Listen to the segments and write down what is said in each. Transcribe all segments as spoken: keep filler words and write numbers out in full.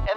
In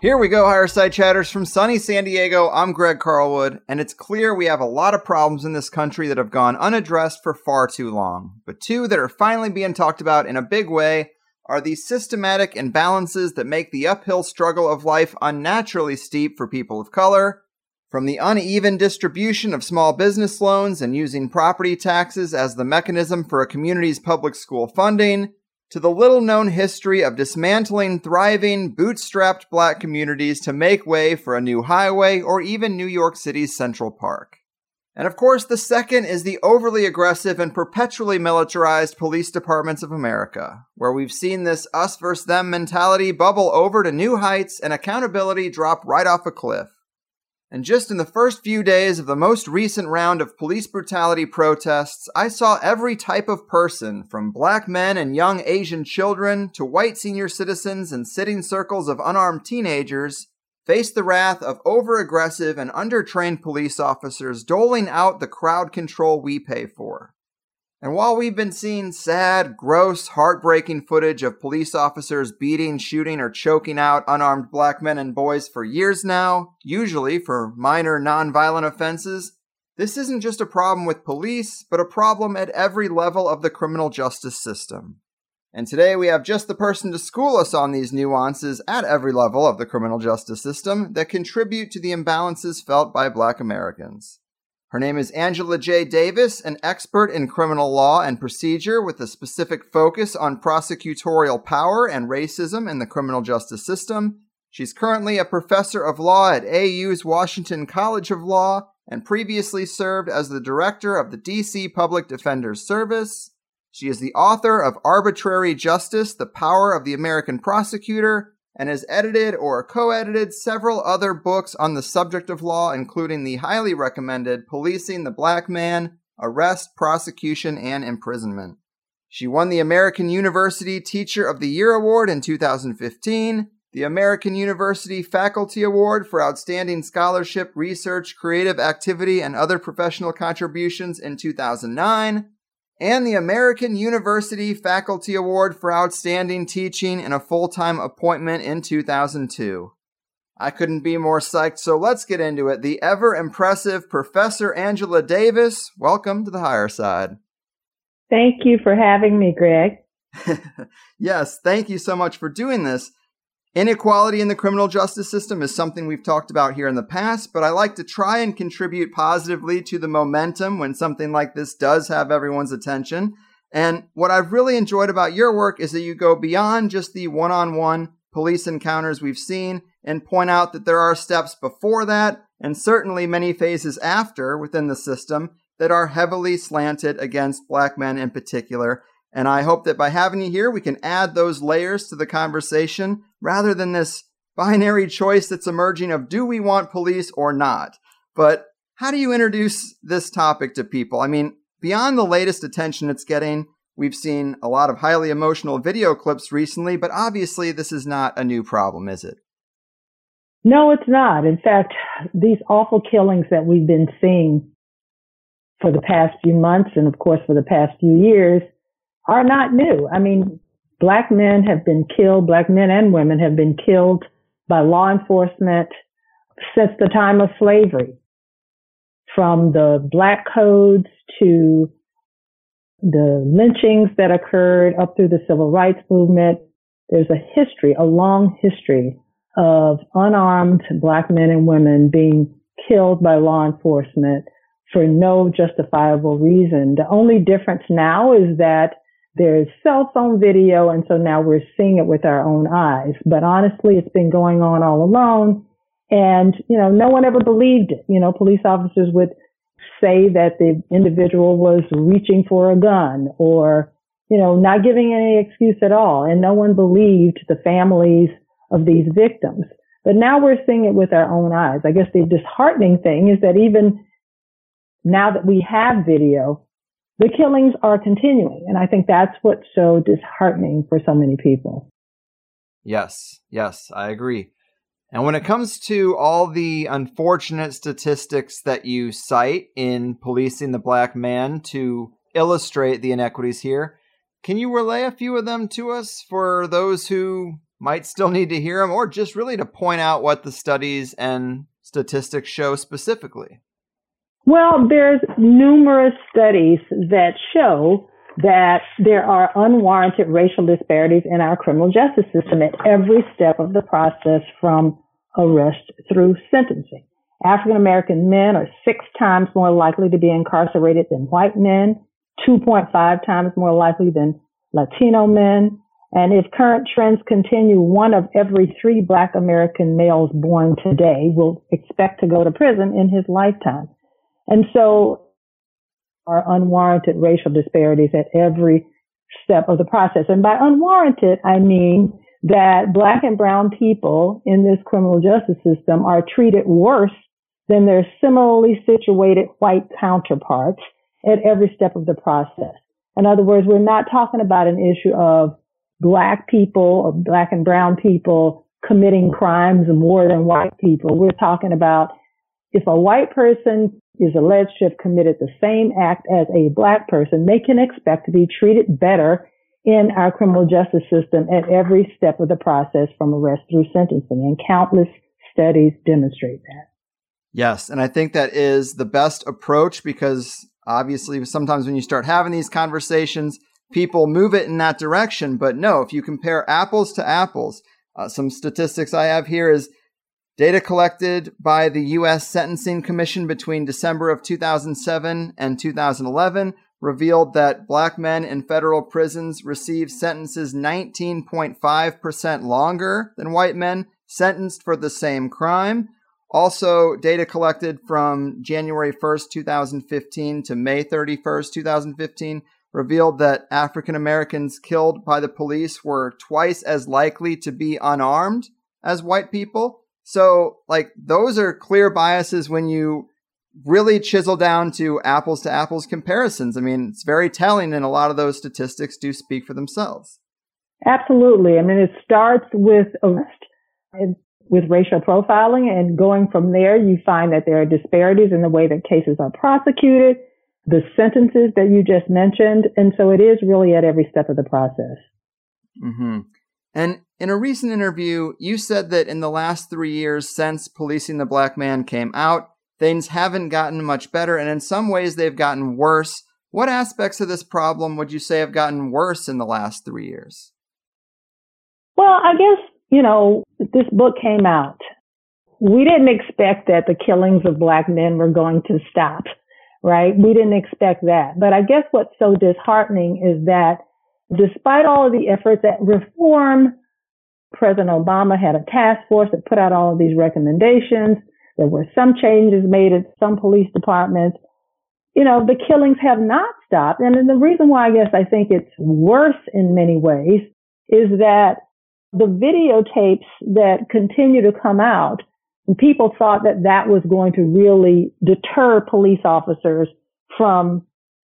Here we go, Higher Side Chatters. From sunny San Diego, I'm Greg Carlwood, and it's clear we have a lot of problems in this country that have gone unaddressed for far too long, but two that are finally being talked about in a big way are these systematic imbalances that make the uphill struggle of life unnaturally steep for people of color, from the uneven distribution of small business loans and using property taxes as the mechanism for a community's public school funding, to the little-known history of dismantling thriving, bootstrapped black communities to make way for a new highway or even New York City's Central Park. And of course, the second is the overly aggressive and perpetually militarized police departments of America, where we've seen this us versus them mentality bubble over to new heights and accountability drop right off a cliff. And just in the first few days of the most recent round of police brutality protests, I saw every type of person, from black men and young Asian children to white senior citizens and sitting circles of unarmed teenagers, face the wrath of over-aggressive and under-trained police officers doling out the crowd control we pay for. And while we've been seeing sad, gross, heartbreaking footage of police officers beating, shooting, or choking out unarmed black men and boys for years now, usually for minor, nonviolent offenses, this isn't just a problem with police, but a problem at every level of the criminal justice system. And today we have just the person to school us on these nuances at every level of the criminal justice system that contribute to the imbalances felt by black Americans. Her name is Angela J. Davis, an expert in criminal law and procedure with a specific focus on prosecutorial power and racism in the criminal justice system. She's currently a professor of law at A U's Washington College of Law and previously served as the director of the D C Public Defender Service. She is the author of Arbitrary Justice: The Power of the American Prosecutor, and has edited or co-edited several other books on the subject of law, including the highly recommended Policing the Black Man: Arrest, Prosecution, and Imprisonment. She won the American University Teacher of the Year Award in two thousand fifteen, the American University Faculty Award for Outstanding Scholarship, Research, Creative Activity, and Other Professional Contributions in two thousand nine, and the American University Faculty Award for Outstanding Teaching and a Full-Time Appointment in two thousand two. I couldn't be more psyched, so let's get into it. The ever-impressive Professor Angela Davis, welcome to the Higher Side. Thank you for having me, Greg. Yes, thank you so much for doing this. Inequality in the criminal justice system is something we've talked about here in the past, but I like to try and contribute positively to the momentum when something like this does have everyone's attention. And what I've really enjoyed about your work is that you go beyond just the one-on-one police encounters we've seen and point out that there are steps before that, and certainly many phases after within the system, that are heavily slanted against black men in particular. And I hope that by having you here, we can add those layers to the conversation rather than this binary choice that's emerging of do we want police or not. But how do you introduce this topic to people? I mean, beyond the latest attention it's getting, we've seen a lot of highly emotional video clips recently, but obviously this is not a new problem, is it? No, it's not. In fact, these awful killings that we've been seeing for the past few months and, of course, for the past few years are not new. I mean, Black men have been killed, Black men and women have been killed by law enforcement since the time of slavery, from the Black codes to the lynchings that occurred up through the Civil Rights Movement. There's a history, a long history of unarmed Black men and women being killed by law enforcement for no justifiable reason. The only difference now is that there's cell phone video, and so now we're seeing it with our own eyes. But honestly, it's been going on all along, and, you know, no one ever believed it. You know, police officers would say that the individual was reaching for a gun or, you know, not giving any excuse at all, and no one believed the families of these victims. But now we're seeing it with our own eyes. I guess the disheartening thing is that even now that we have video, the killings are continuing, and I think that's what's so disheartening for so many people. Yes, yes, I agree. And when it comes to all the unfortunate statistics that you cite in Policing the Black Man to illustrate the inequities here, can you relay a few of them to us for those who might still need to hear them, or just really to point out what the studies and statistics show specifically? Well, there's numerous studies that show that there are unwarranted racial disparities in our criminal justice system at every step of the process from arrest through sentencing. African American men are six times more likely to be incarcerated than white men, two point five times more likely than Latino men. And if current trends continue, one of every three Black American males born today will expect to go to prison in his lifetime. And so are unwarranted racial disparities at every step of the process. And by unwarranted, I mean that Black and brown people in this criminal justice system are treated worse than their similarly situated white counterparts at every step of the process. In other words, we're not talking about an issue of Black people or Black and brown people committing crimes more than white people. We're talking about if a white person is alleged to have committed the same act as a Black person, they can expect to be treated better in our criminal justice system at every step of the process from arrest through sentencing. And countless studies demonstrate that. Yes, and I think that is the best approach, because obviously sometimes when you start having these conversations, people move it in that direction. But no, if you compare apples to apples, uh, some statistics I have here is data collected by the U S Sentencing Commission between December of two thousand seven and two thousand eleven revealed that Black men in federal prisons received sentences nineteen point five percent longer than white men sentenced for the same crime. Also, data collected from January first, two thousand fifteen to May thirty-first, two thousand fifteen revealed that African Americans killed by the police were twice as likely to be unarmed as white people. So, like, those are clear biases when you really chisel down to apples to apples comparisons. I mean, it's very telling, and a lot of those statistics do speak for themselves. Absolutely. I mean, it starts with arrest and with racial profiling, and going from there, you find that there are disparities in the way that cases are prosecuted, the sentences that you just mentioned, and so it is really at every step of the process. Mm-hmm. And in a recent interview, you said that in the last three years since Policing the Black Man came out, things haven't gotten much better, and in some ways they've gotten worse. What aspects of this problem would you say have gotten worse in the last three years? Well, I guess, you know, this book came out. We didn't expect that the killings of Black men were going to stop, right? We didn't expect that. But I guess what's so disheartening is that despite all of the efforts at reform, President Obama had a task force that put out all of these recommendations. There were some changes made at some police departments. You know, the killings have not stopped. And the reason why I guess I think it's worse in many ways is that the videotapes that continue to come out, people thought that that was going to really deter police officers from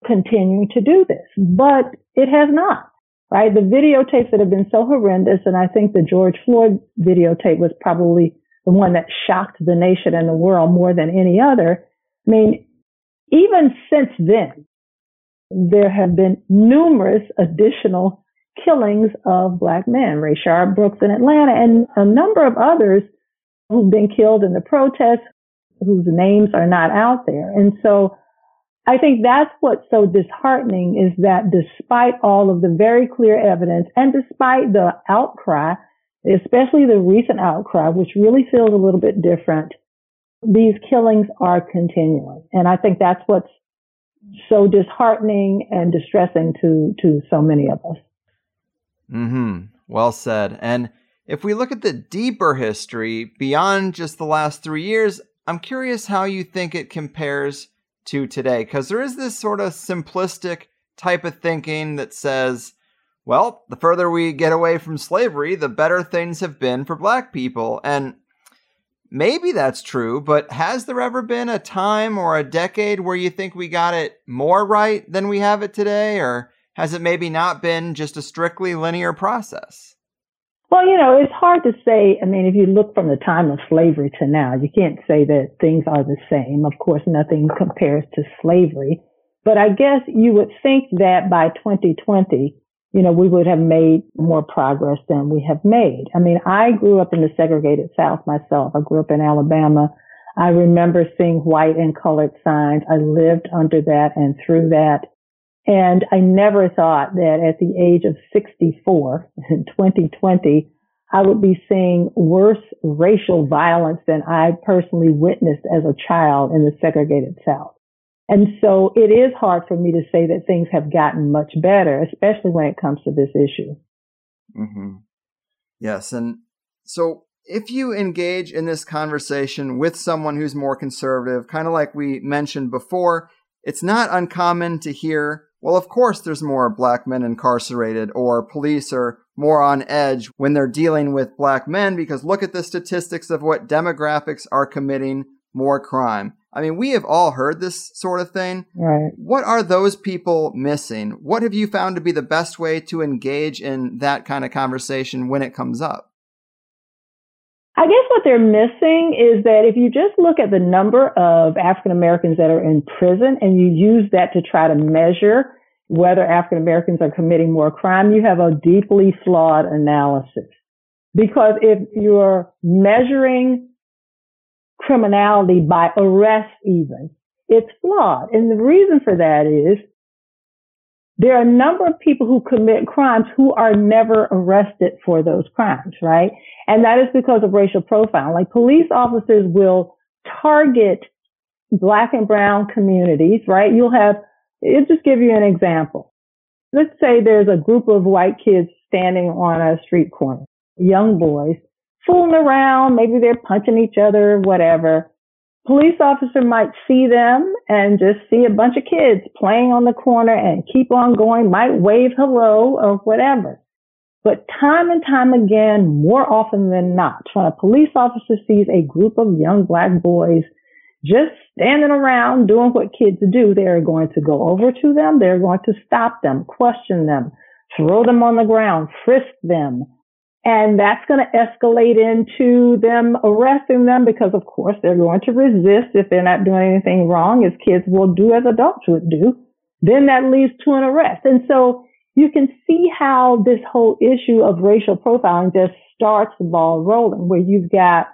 continuing to do this, but it has not, right? The videotapes that have been so horrendous, and I think the George Floyd videotape was probably the one that shocked the nation and the world more than any other. I mean, even since then, there have been numerous additional killings of black men, Rayshard Brooks in Atlanta, and a number of others who've been killed in the protests, whose names are not out there. And so I think that's what's so disheartening, is that despite all of the very clear evidence and despite the outcry, especially the recent outcry, which really feels a little bit different, these killings are continuing. And I think that's what's so disheartening and distressing to, to so many of us. Mm-hmm. Well said. And if we look at the deeper history beyond just the last three years, I'm curious how you think it compares to today, because there is this sort of simplistic type of thinking that says, well, the further we get away from slavery, the better things have been for black people. And maybe that's true, but has there ever been a time or a decade where you think we got it more right than we have it today? Or has it maybe not been just a strictly linear process? Well, you know, it's hard to say. I mean, if you look from the time of slavery to now, you can't say that things are the same. Of course, nothing compares to slavery. But I guess you would think that by twenty twenty, you know, we would have made more progress than we have made. I mean, I grew up in the segregated South myself. I grew up in Alabama. I remember seeing white and colored signs. I lived under that and through that. And I never thought that at the age of sixty-four in twenty twenty, I would be seeing worse racial violence than I personally witnessed as a child in the segregated South. And so it is hard for me to say that things have gotten much better, especially when it comes to this issue. Mm-hmm. Yes. And so if you engage in this conversation with someone who's more conservative, kind of like we mentioned before, it's not uncommon to hear, well, of course, there's more black men incarcerated, or police are more on edge when they're dealing with black men because look at the statistics of what demographics are committing more crime. I mean, we have all heard this sort of thing. Right. What are those people missing? What have you found to be the best way to engage in that kind of conversation when it comes up? I guess what they're missing is that if you just look at the number of African Americans that are in prison and you use that to try to measure whether African Americans are committing more crime, you have a deeply flawed analysis. Because if you're measuring criminality by arrest even, it's flawed. And the reason for that is there are a number of people who commit crimes who are never arrested for those crimes, right? And that is because of racial profiling. Like, police officers will target black and brown communities, right? You'll have, it'll just give you an example. Let's say there's a group of white kids standing on a street corner, young boys, fooling around, maybe they're punching each other, whatever. Police officer might see them and just see a bunch of kids playing on the corner and keep on going, might wave hello or whatever. But time and time again, more often than not, when a police officer sees a group of young black boys just standing around doing what kids do, they are going to go over to them. They're going to stop them, question them, throw them on the ground, frisk them. And that's going to escalate into them arresting them because, of course, they're going to resist if they're not doing anything wrong, as kids will do, as adults would do. Then that leads to an arrest. And so you can see how this whole issue of racial profiling just starts the ball rolling, where you've got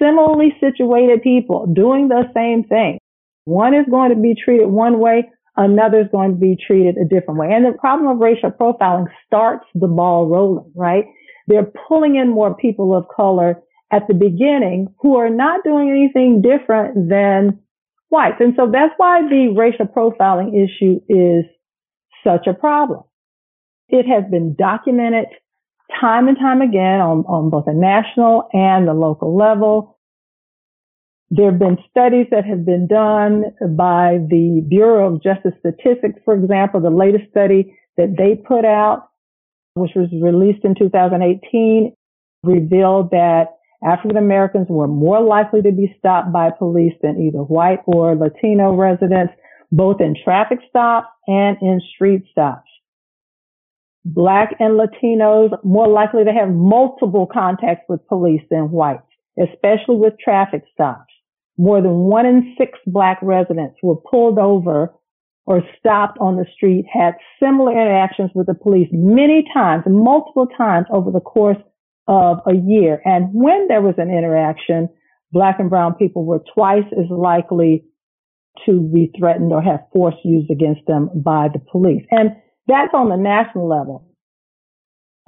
similarly situated people doing the same thing. One is going to be treated one way. Another is going to be treated a different way. And the problem of racial profiling starts the ball rolling, right? They're pulling in more people of color at the beginning who are not doing anything different than whites. And so that's why the racial profiling issue is such a problem. It has been documented time and time again on, on both the national and the local level. There have been studies that have been done by the Bureau of Justice Statistics, for example, the latest study that they put out, which was released in two thousand eighteen, revealed that African Americans were more likely to be stopped by police than either white or Latino residents, both in traffic stops and in street stops. Black and Latinos more likely to have multiple contacts with police than whites. especially with traffic stops. More than one in six Black residents who were pulled over or stopped on the street had similar interactions with the police many times, multiple times over the course of a year. And when there was an interaction, Black and brown people were twice as likely to be threatened or have force used against them by the police. And that's on the national level.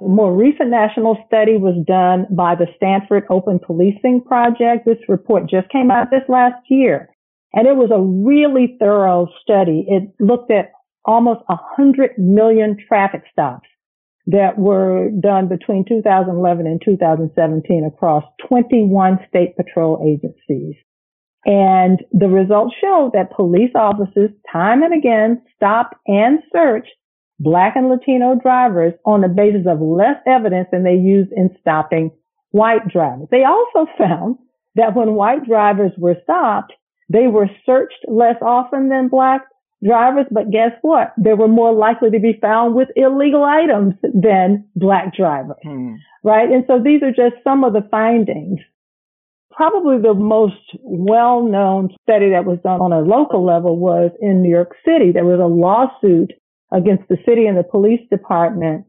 A more recent national study was done by the Stanford Open Policing Project. This report just came out this last year, and it was a really thorough study. It looked at almost one hundred million traffic stops that were done between two thousand eleven and two thousand seventeen across twenty-one state patrol agencies. And the results showed that police officers time and again stopped and searched Black and Latino drivers on the basis of less evidence than they used in stopping white drivers. They also found that when white drivers were stopped, they were searched less often than Black drivers, but guess what? They were more likely to be found with illegal items than Black drivers, mm. right? And so these are just some of the findings. Probably the most well-known study that was done on a local level was in New York City. There was a lawsuit against the city and the police department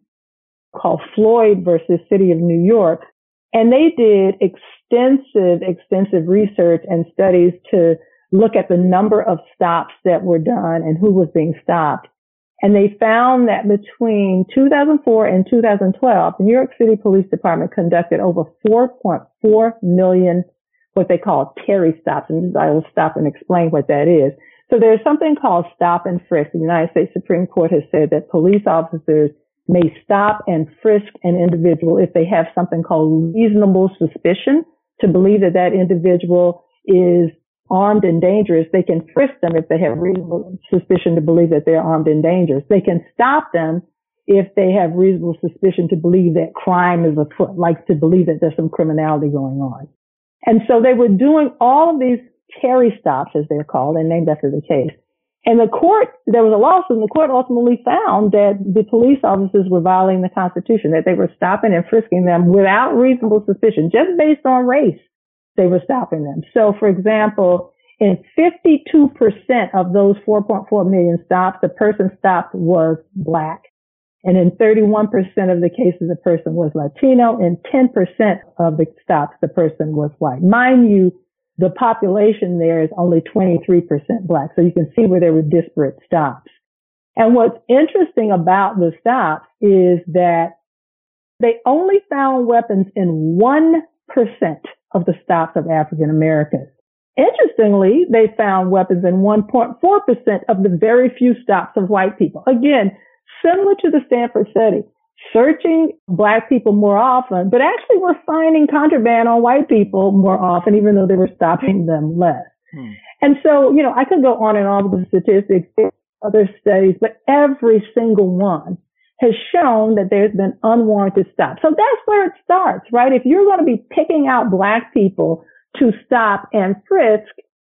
called Floyd versus City of New York. And they did extensive, extensive research and studies to look at the number of stops that were done and who was being stopped. And they found that between two thousand four and two thousand twelve, the New York City Police Department conducted over four point four million what they call Terry stops. And I will stop and explain what that is. So there's something called stop and frisk. The United States Supreme Court has said that police officers may stop and frisk an individual if they have something called reasonable suspicion to believe that that individual is armed and dangerous. They can frisk them if they have reasonable suspicion to believe that they're armed and dangerous. They can stop them if they have reasonable suspicion to believe that crime is afoot, like to believe that there's some criminality going on. And so they were doing all of these Terry stops, as they're called, and named after the case. And the court, there was a lawsuit, and the court ultimately found that the police officers were violating the Constitution, that they were stopping and frisking them without reasonable suspicion, just based on race. They were stopping them. So, for example, in fifty-two percent of those four point four million stops, the person stopped was Black. And in thirty-one percent of the cases, the person was Latino. And ten percent of the stops, the person was white. Mind you, the population there is only twenty-three percent Black. So you can see where there were disparate stops. And what's interesting about the stops is that they only found weapons in one percent of the stops of African Americans. Interestingly, they found weapons in one point four percent of the very few stops of white people. Again, similar to the Stanford study, searching Black people more often, but actually we're finding contraband on white people more often, even though they were stopping them less. Hmm. And so, you know, I could go on and on with the statistics, other studies, but every single one has shown that there's been unwarranted stops. So that's where it starts, right? If you're going to be picking out Black people to stop and frisk,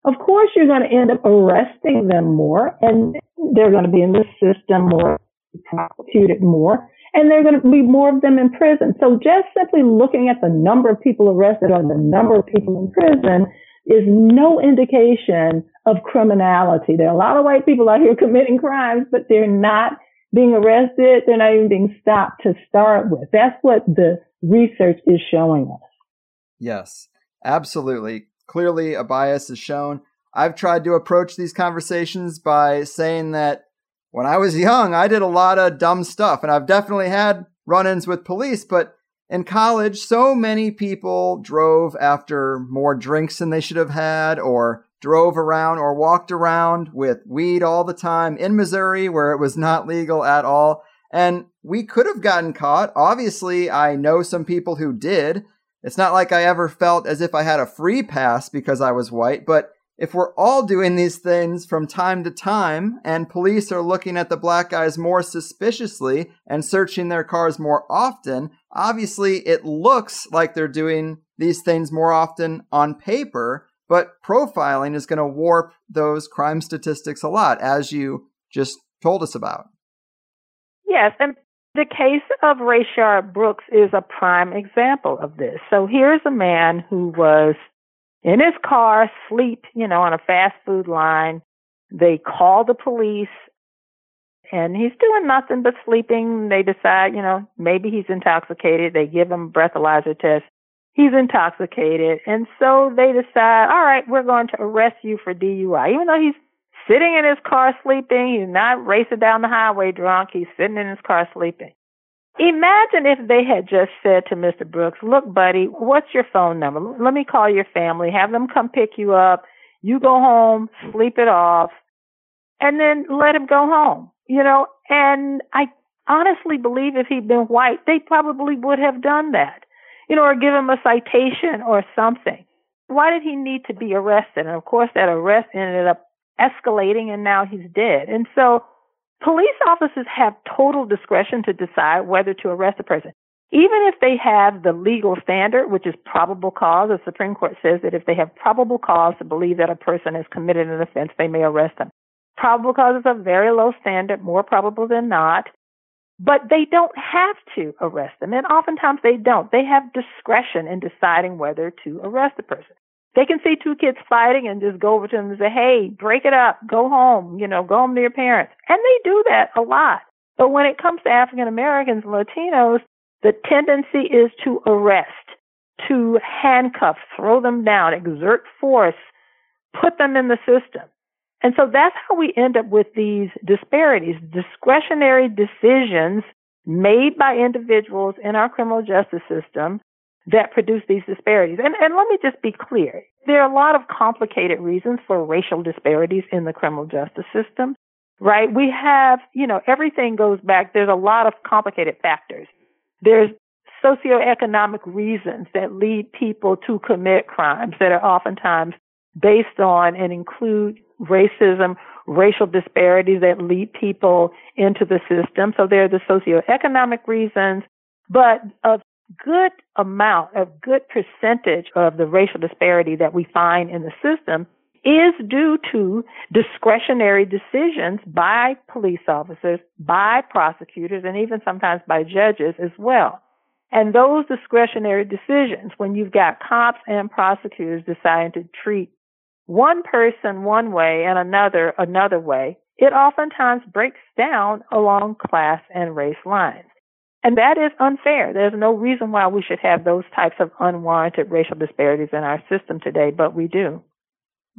of course you're going to end up arresting them more, and they're going to be in the system more, prosecuted more, and they're going to be more of them in prison. So just simply looking at the number of people arrested or the number of people in prison is no indication of criminality. There are a lot of white people out here committing crimes, but they're not being arrested, they're not even being stopped to start with. That's what the research is showing us. Yes, absolutely. Clearly, a bias is shown. I've tried to approach these conversations by saying that when I was young, I did a lot of dumb stuff, and I've definitely had run-ins with police, but in college, so many people drove after more drinks than they should have had, or drove around or walked around with weed all the time in Missouri where it was not legal at all. And we could have gotten caught. Obviously, I know some people who did. It's not like I ever felt as if I had a free pass because I was white. But if we're all doing these things from time to time and police are looking at the Black guys more suspiciously and searching their cars more often, obviously it looks like they're doing these things more often on paper. But profiling is going to warp those crime statistics a lot, as you just told us about. Yes, and The case of Rayshard Brooks is a prime example of this. So here's a man who was in his car, asleep, you know, on a fast food line. They call the police, and he's doing nothing but sleeping. They decide, you know, maybe he's intoxicated. They give him a breathalyzer test. He's intoxicated. And so they decide, all right, we're going to arrest you for D U I. Even though he's sitting in his car sleeping, he's not racing down the highway drunk, he's sitting in his car sleeping. Imagine if they had just said to Mister Brooks, look, buddy, what's your phone number? Let me call your family, have them come pick you up, you go home, sleep it off, and then let him go home. You know, and I honestly believe if he'd been white, they probably would have done that, you know, or give him a citation or something. Why did he need to be arrested? And of course, that arrest ended up escalating, and now he's dead. And so police officers have total discretion to decide whether to arrest a person. Even if they have the legal standard, which is probable cause, the Supreme Court says that if they have probable cause to believe that a person has committed an offense, they may arrest them. Probable cause is a very low standard, more probable than not, but they don't have to arrest them. And oftentimes they don't. They have discretion in deciding whether to arrest a person. They can see two kids fighting and just go over to them and say, hey, break it up, go home, you know, go home to your parents. And they do that a lot. But when it comes to African Americans and Latinos, the tendency is to arrest, to handcuff, throw them down, exert force, put them in the system. And so that's how we end up with these disparities, discretionary decisions made by individuals in our criminal justice system that produce these disparities. And, and let me just be clear. There are a lot of complicated reasons for racial disparities in the criminal justice system, right? We have, you know, everything goes back. There's a lot of complicated factors. There's socioeconomic reasons that lead people to commit crimes that are oftentimes based on and include racism, racial disparities that lead people into the system. So there are the socioeconomic reasons, but of good amount, a good percentage of the racial disparity that we find in the system is due to discretionary decisions by police officers, by prosecutors, and even sometimes by judges as well. And those discretionary decisions, when you've got cops and prosecutors deciding to treat one person one way and another another way, it oftentimes breaks down along class and race lines. And that is unfair. There's no reason why we should have those types of unwarranted racial disparities in our system today, but we do.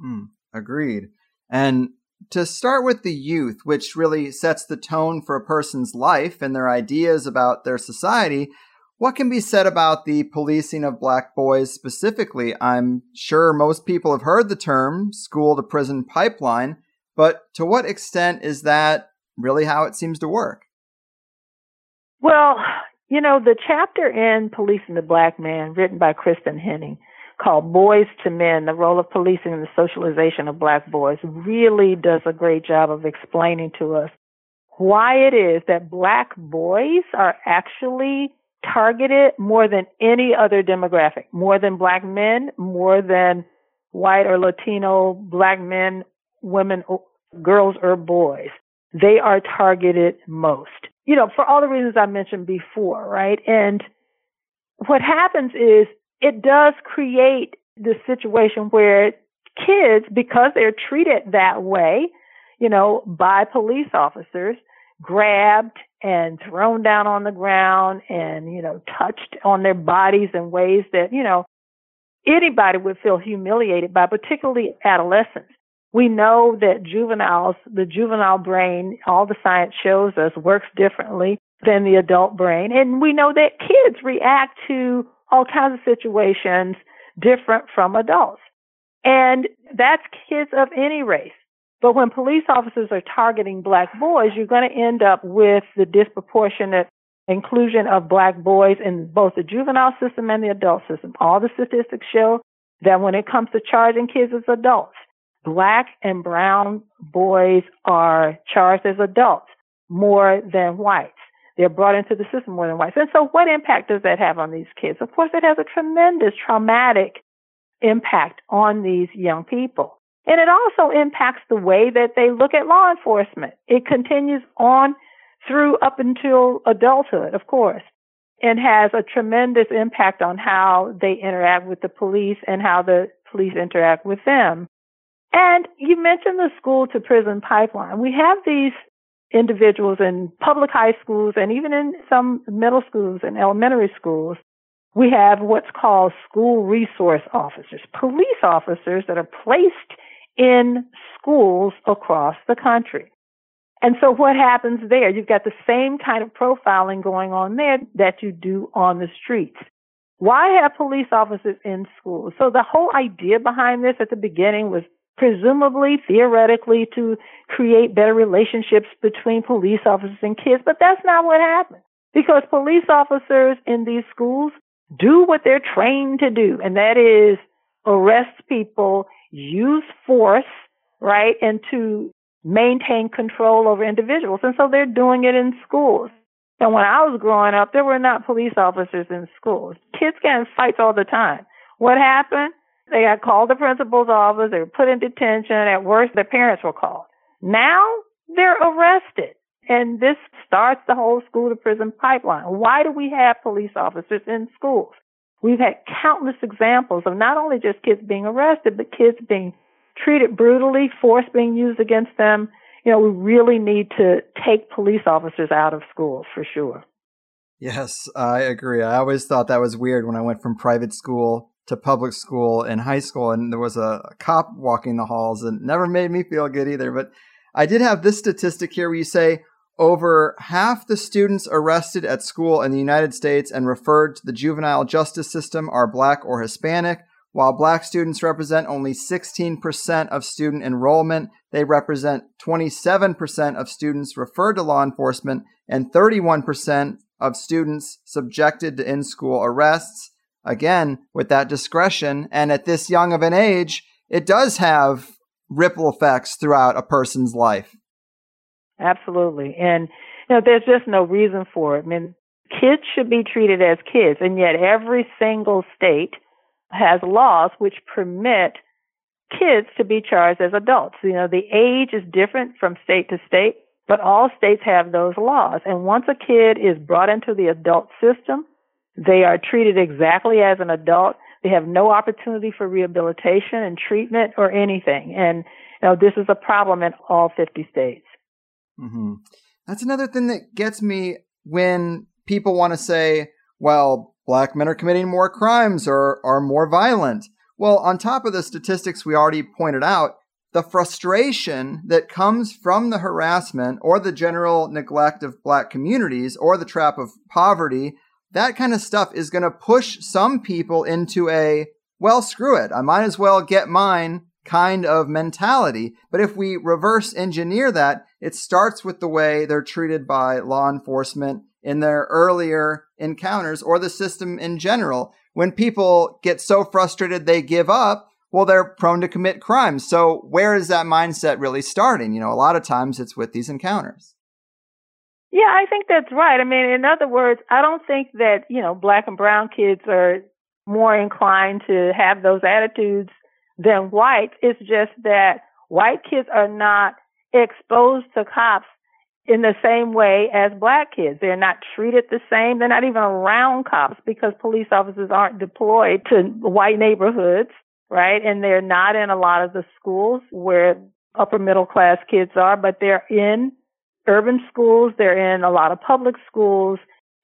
Mm, agreed. And to start with the youth, which really sets the tone for a person's life and their ideas about their society, what can be said about the policing of Black boys specifically? I'm sure most people have heard the term school-to-prison pipeline, but to what extent is that really how it seems to work? Well, you know, the chapter in Policing the Black Man, written by Kristen Henning, called Boys to Men, the Role of Policing and the Socialization of Black Boys, really does a great job of explaining to us why it is that Black boys are actually targeted more than any other demographic, more than Black men, more than white or Latino Black men, women, girls, or boys. They are targeted most, you know, for all the reasons I mentioned before, right? And what happens is it does create this situation where kids, because they're treated that way, you know, by police officers, grabbed and thrown down on the ground and, you know, touched on their bodies in ways that, you know, anybody would feel humiliated by, particularly adolescents. We know that juveniles, the juvenile brain, all the science shows us, works differently than the adult brain. And we know that kids react to all kinds of situations different from adults. And that's kids of any race. But when police officers are targeting Black boys, you're going to end up with the disproportionate inclusion of Black boys in both the juvenile system and the adult system. All the statistics show that when it comes to charging kids as adults, Black and brown boys are charged as adults more than whites. They're brought into the system more than whites. And so what impact does that have on these kids? Of course, it has a tremendous traumatic impact on these young people. And it also impacts the way that they look at law enforcement. It continues on through up until adulthood, of course, and has a tremendous impact on how they interact with the police and how the police interact with them. And you mentioned the school-to-prison pipeline. We have these individuals in public high schools and even in some middle schools and elementary schools. We have what's called school resource officers, police officers that are placed in schools across the country. And so what happens there? You've got the same kind of profiling going on there that you do on the streets. Why have police officers in schools? So the whole idea behind this at the beginning was presumably, theoretically, to create better relationships between police officers and kids, but that's not what happened, because police officers in these schools do what they're trained to do, and that is arrest people, use force, right, and to maintain control over individuals. And so they're doing it in schools. And when I was growing up, there were not police officers in schools. Kids got in fights all the time. What happened? They got called to the principal's office. They were put in detention. At worst, their parents were called. Now they're arrested. And this starts the whole school-to-prison pipeline. Why do we have police officers in schools? We've had countless examples of not only just kids being arrested, but kids being treated brutally, force being used against them. You know, we really need to take police officers out of schools for sure. Yes, I agree. I always thought that was weird when I went from private school to public school in high school, and there was a cop walking the halls, and it never made me feel good either. But I did have this statistic here where you say over half the students arrested at school in the United States and referred to the juvenile justice system are Black or Hispanic. While Black students represent only sixteen percent of student enrollment, they represent twenty-seven percent of students referred to law enforcement and thirty-one percent of students subjected to in-school arrests. Again, with that discretion, and at this young of an age, it does have ripple effects throughout a person's life. Absolutely. And you know, there's just no reason for it. I mean, kids should be treated as kids, and yet every single state has laws which permit kids to be charged as adults. You know, the age is different from state to state, but all states have those laws. And once a kid is brought into the adult system, they are treated exactly as an adult. They have no opportunity for rehabilitation and treatment or anything. And you know, this is a problem in all fifty states. Mm-hmm. That's another thing that gets me when people want to say, well, Black men are committing more crimes or are more violent. Well, on top of the statistics we already pointed out, the frustration that comes from the harassment or the general neglect of Black communities or the trap of poverty, that kind of stuff is going to push some people into a, well, screw it, I might as well get mine kind of mentality. But if we reverse engineer that, it starts with the way they're treated by law enforcement in their earlier encounters or the system in general. When people get so frustrated they give up, well, they're prone to commit crimes. So where is that mindset really starting? You know, a lot of times it's with these encounters. Yeah, I think that's right. I mean, in other words, I don't think that, you know, Black and brown kids are more inclined to have those attitudes than whites. It's just that white kids are not exposed to cops in the same way as Black kids. They're not treated the same. They're not even around cops because police officers aren't deployed to white neighborhoods, right? And they're not in a lot of the schools where upper middle class kids are, but they're in urban schools, they're in a lot of public schools,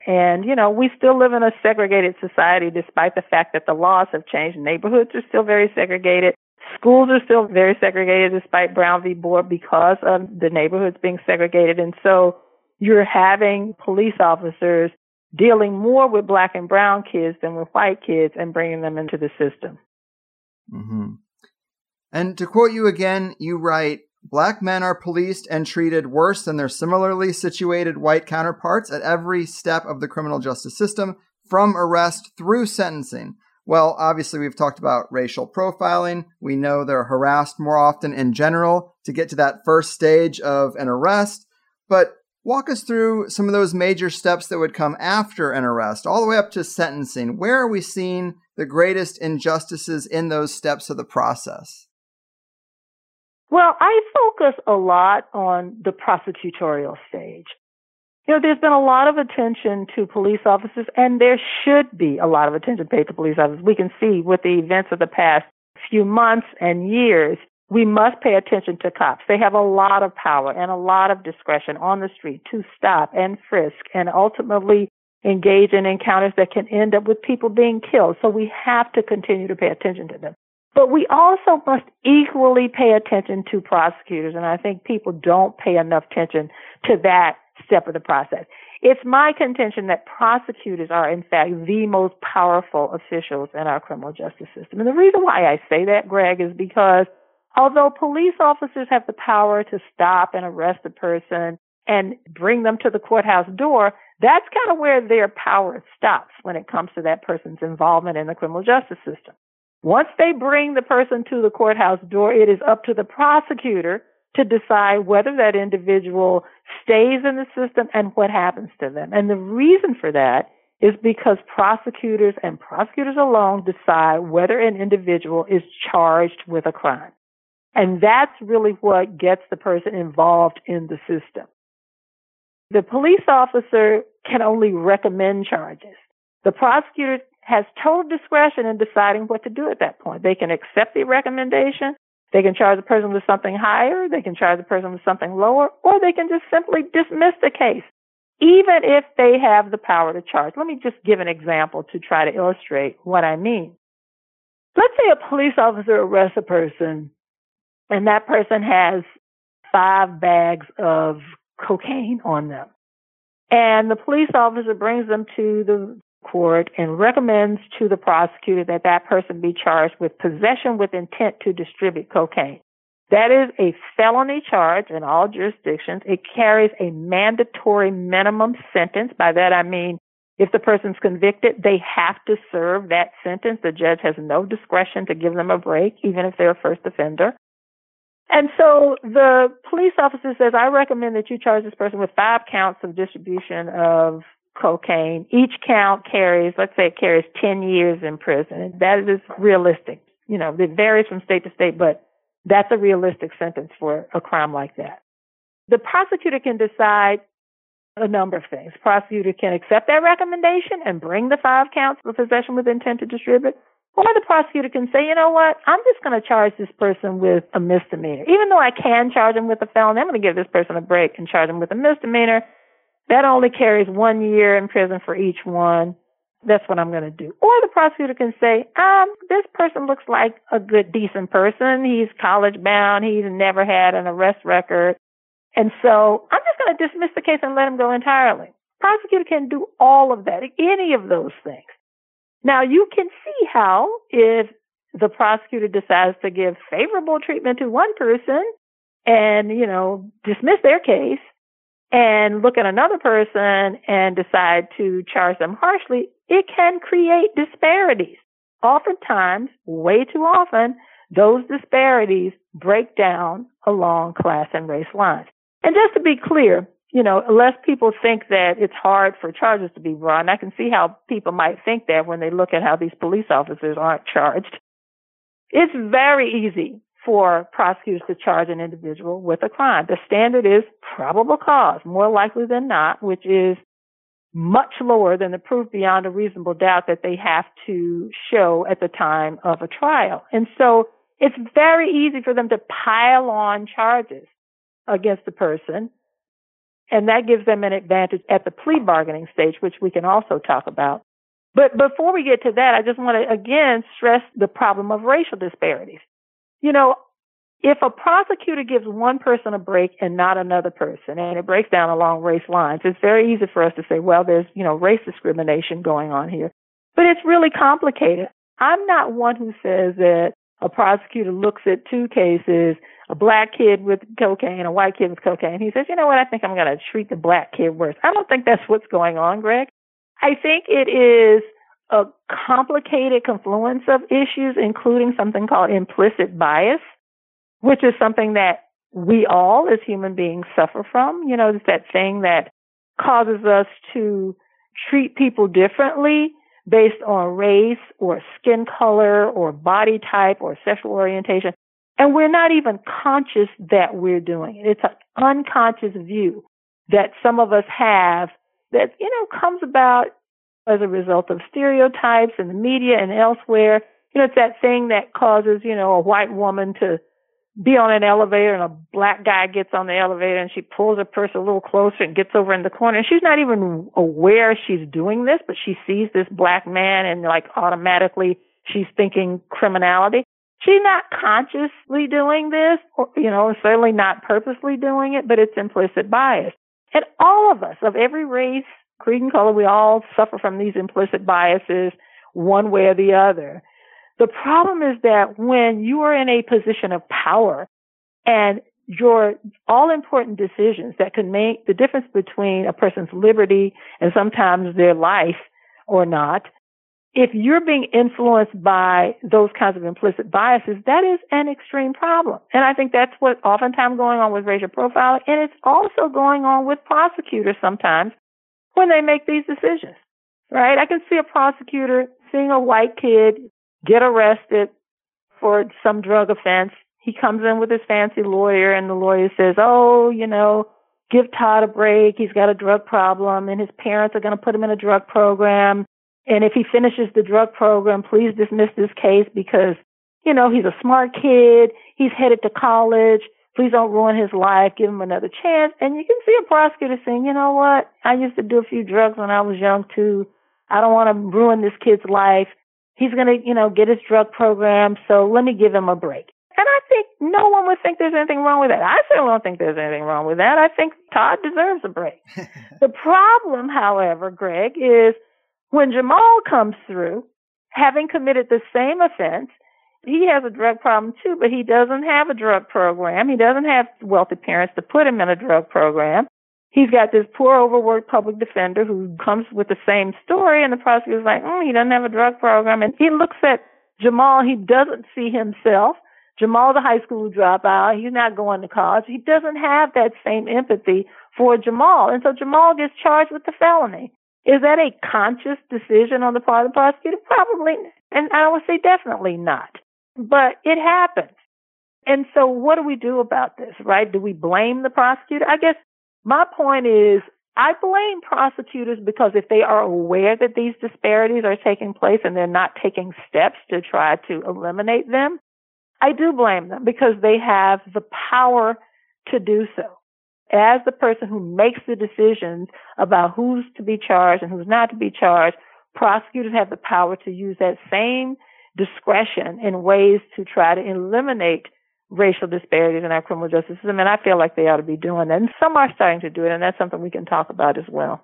and, you know, we still live in a segregated society despite the fact that the laws have changed. Neighborhoods are still very segregated. Schools are still very segregated despite Brown v. Board because of the neighborhoods being segregated. And so you're having police officers dealing more with Black and brown kids than with white kids and bringing them into the system. Mm-hmm. And to quote you again, you write, Black men are policed and treated worse than their similarly situated white counterparts at every step of the criminal justice system, from arrest through sentencing. Well, obviously, we've talked about racial profiling. We know they're harassed more often in general to get to that first stage of an arrest. But walk us through some of those major steps that would come after an arrest, all the way up to sentencing. Where are we seeing the greatest injustices in those steps of the process? Well, I focus a lot on the prosecutorial stage. You know, there's been a lot of attention to police officers, and there should be a lot of attention paid to police officers. We can see with the events of the past few months and years, we must pay attention to cops. They have a lot of power and a lot of discretion on the street to stop and frisk and ultimately engage in encounters that can end up with people being killed. So we have to continue to pay attention to them. But we also must equally pay attention to prosecutors, and I think people don't pay enough attention to that step of the process. It's my contention that prosecutors are, in fact, the most powerful officials in our criminal justice system. And the reason why I say that, Greg, is because although police officers have the power to stop and arrest a person and bring them to the courthouse door, that's kind of where their power stops when it comes to that person's involvement in the criminal justice system. Once they bring the person to the courthouse door, it is up to the prosecutor to decide whether that individual stays in the system and what happens to them. And the reason for that is because prosecutors and prosecutors alone decide whether an individual is charged with a crime. And that's really what gets the person involved in the system. The police officer can only recommend charges. The prosecutor has total discretion in deciding what to do at that point. They can accept the recommendation. They can charge the person with something higher. They can charge the person with something lower. Or they can just simply dismiss the case, even if they have the power to charge. Let me just give an example to try to illustrate what I mean. Let's say a police officer arrests a person, and that person has five bags of cocaine on them. And the police officer brings them to the court and recommends to the prosecutor that that person be charged with possession with intent to distribute cocaine. That is a felony charge in all jurisdictions. It carries a mandatory minimum sentence. By that I mean, if the person's convicted, they have to serve that sentence. The judge has no discretion to give them a break, even if they're a first offender. And so the police officer says, I recommend that you charge this person with five counts of distribution of cocaine. Each count carries, let's say it carries ten years in prison. And that is realistic. You know, it varies from state to state, but that's a realistic sentence for a crime like that. The prosecutor can decide a number of things. The prosecutor can accept that recommendation and bring the five counts of possession with intent to distribute. Or the prosecutor can say, you know what, I'm just going to charge this person with a misdemeanor. Even though I can charge him with a felony, I'm going to give this person a break and charge him with a misdemeanor. That only carries one year in prison for each one. That's what I'm going to do. Or the prosecutor can say, um, this person looks like a good, decent person. He's college-bound. He's never had an arrest record. And so I'm just going to dismiss the case and let him go entirely. The prosecutor can do all of that, any of those things. Now, you can see how if the prosecutor decides to give favorable treatment to one person and, you know, dismiss their case and look at another person and decide to charge them harshly, it can create disparities. Oftentimes, way too often, those disparities break down along class and race lines. And just to be clear, you know, unless people think that it's hard for charges to be brought, and I can see how people might think that when they look at how these police officers aren't charged. It's very easy for prosecutors to charge an individual with a crime. The standard is probable cause, more likely than not, which is much lower than the proof beyond a reasonable doubt that they have to show at the time of a trial. And so it's very easy for them to pile on charges against the person. And that gives them an advantage at the plea bargaining stage, which we can also talk about. But before we get to that, I just want to, again, stress the problem of racial disparities. You know, if a prosecutor gives one person a break and not another person, and it breaks down along race lines, it's very easy for us to say, well, there's, you know, race discrimination going on here. But it's really complicated. I'm not one who says that a prosecutor looks at two cases, a black kid with cocaine, a white kid with cocaine. He says, you know what, I think I'm going to treat the black kid worse. I don't think that's what's going on, Greg. I think it is a complicated confluence of issues, including something called implicit bias, which is something that we all as human beings suffer from. You know, it's that thing that causes us to treat people differently based on race or skin color or body type or sexual orientation. And we're not even conscious that we're doing it. It's an unconscious view that some of us have that, you know, comes about as a result of stereotypes in the media and elsewhere. You know, it's that thing that causes, you know, a white woman to be on an elevator and a black guy gets on the elevator and she pulls her purse a little closer and gets over in the corner. And she's not even aware she's doing this, but she sees this black man and like automatically she's thinking criminality. She's not consciously doing this, or, you know, certainly not purposely doing it, but it's implicit bias. And all of us of every race, creed and color, we all suffer from these implicit biases one way or the other. The problem is that when you are in a position of power and your all-important decisions that can make the difference between a person's liberty and sometimes their life or not, if you're being influenced by those kinds of implicit biases, that is an extreme problem. And I think that's what's oftentimes going on with racial profiling, and it's also going on with prosecutors sometimes when they make these decisions, right? I can see a prosecutor seeing a white kid get arrested for some drug offense. He comes in with his fancy lawyer, and the lawyer says, oh, you know, give Todd a break. He's got a drug problem, and his parents are going to put him in a drug program. And if he finishes the drug program, please dismiss this case because, you know, he's a smart kid. He's headed to college. Please don't ruin his life. Give him another chance. And you can see a prosecutor saying, you know what? I used to do a few drugs when I was young, too. I don't want to ruin this kid's life. He's going to, you know, get his drug program, so let me give him a break. And I think no one would think there's anything wrong with that. I certainly don't think there's anything wrong with that. I think Todd deserves a break. The problem, however, Greg, is when Jamal comes through, having committed the same offense, he has a drug problem too, but he doesn't have a drug program. He doesn't have wealthy parents to put him in a drug program. He's got this poor, overworked public defender who comes with the same story, and the prosecutor's like, mm, he doesn't have a drug program. And he looks at Jamal. He doesn't see himself. Jamal's a high school dropout. He's not going to college. He doesn't have that same empathy for Jamal. And so Jamal gets charged with the felony. Is that a conscious decision on the part of the prosecutor? Probably not. And I would say definitely not. But it happens. And so what do we do about this, right? Do we blame the prosecutor? I guess my point is, I blame prosecutors because if they are aware that these disparities are taking place and they're not taking steps to try to eliminate them, I do blame them because they have the power to do so. As the person who makes the decisions about who's to be charged and who's not to be charged, prosecutors have the power to use that same discretion in ways to try to eliminate racial disparities in our criminal justice system, and I feel like they ought to be doing that. And some are starting to do it, and that's something we can talk about as well.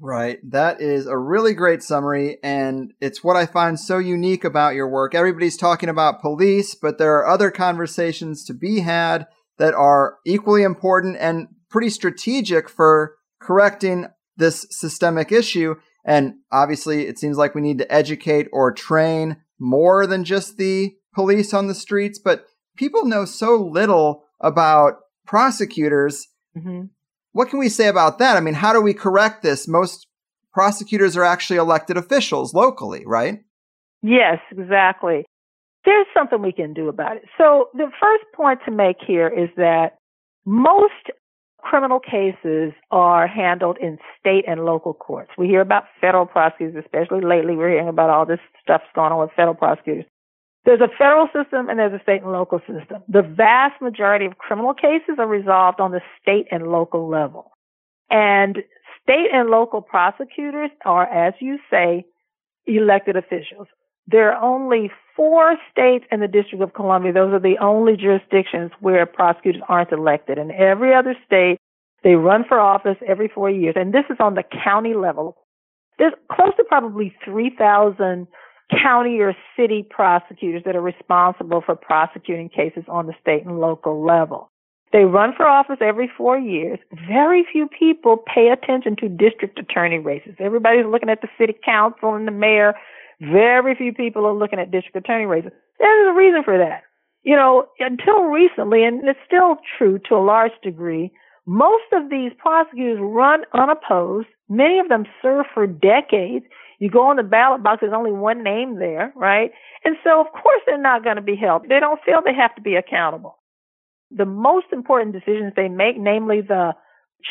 Right. That is a really great summary, and it's what I find so unique about your work. Everybody's talking about police, but there are other conversations to be had that are equally important and pretty strategic for correcting this systemic issue. And obviously, it seems like we need to educate or train more than just the police on the streets, but people know so little about prosecutors. Mm-hmm. What can we say about that? I mean, how do we correct this? Most prosecutors are actually elected officials locally, right? Yes, exactly. There's something we can do about it. So the first point to make here is that most criminal cases are handled in state and local courts. We hear about federal prosecutors, especially lately. We're hearing about all this stuff's going on with federal prosecutors. There's a federal system and there's a state and local system. The vast majority of criminal cases are resolved on the state and local level. And state and local prosecutors are, as you say, elected officials. There are only four states and the District of Columbia. Those are the only jurisdictions where prosecutors aren't elected. In every other state, they run for office every four years. And this is on the county level. There's close to probably three thousand county or city prosecutors that are responsible for prosecuting cases on the state and local level. They run for office every four years. Very few people pay attention to district attorney races. Everybody's looking at the city council and the mayor. Very few people are looking at district attorney races. There's a reason for that. You know, until recently, and it's still true to a large degree, most of these prosecutors run unopposed. Many of them serve for decades. You go on the ballot box, there's only one name there, right? And so, of course, they're not going to be held. They don't feel they have to be accountable. The most important decisions they make, namely the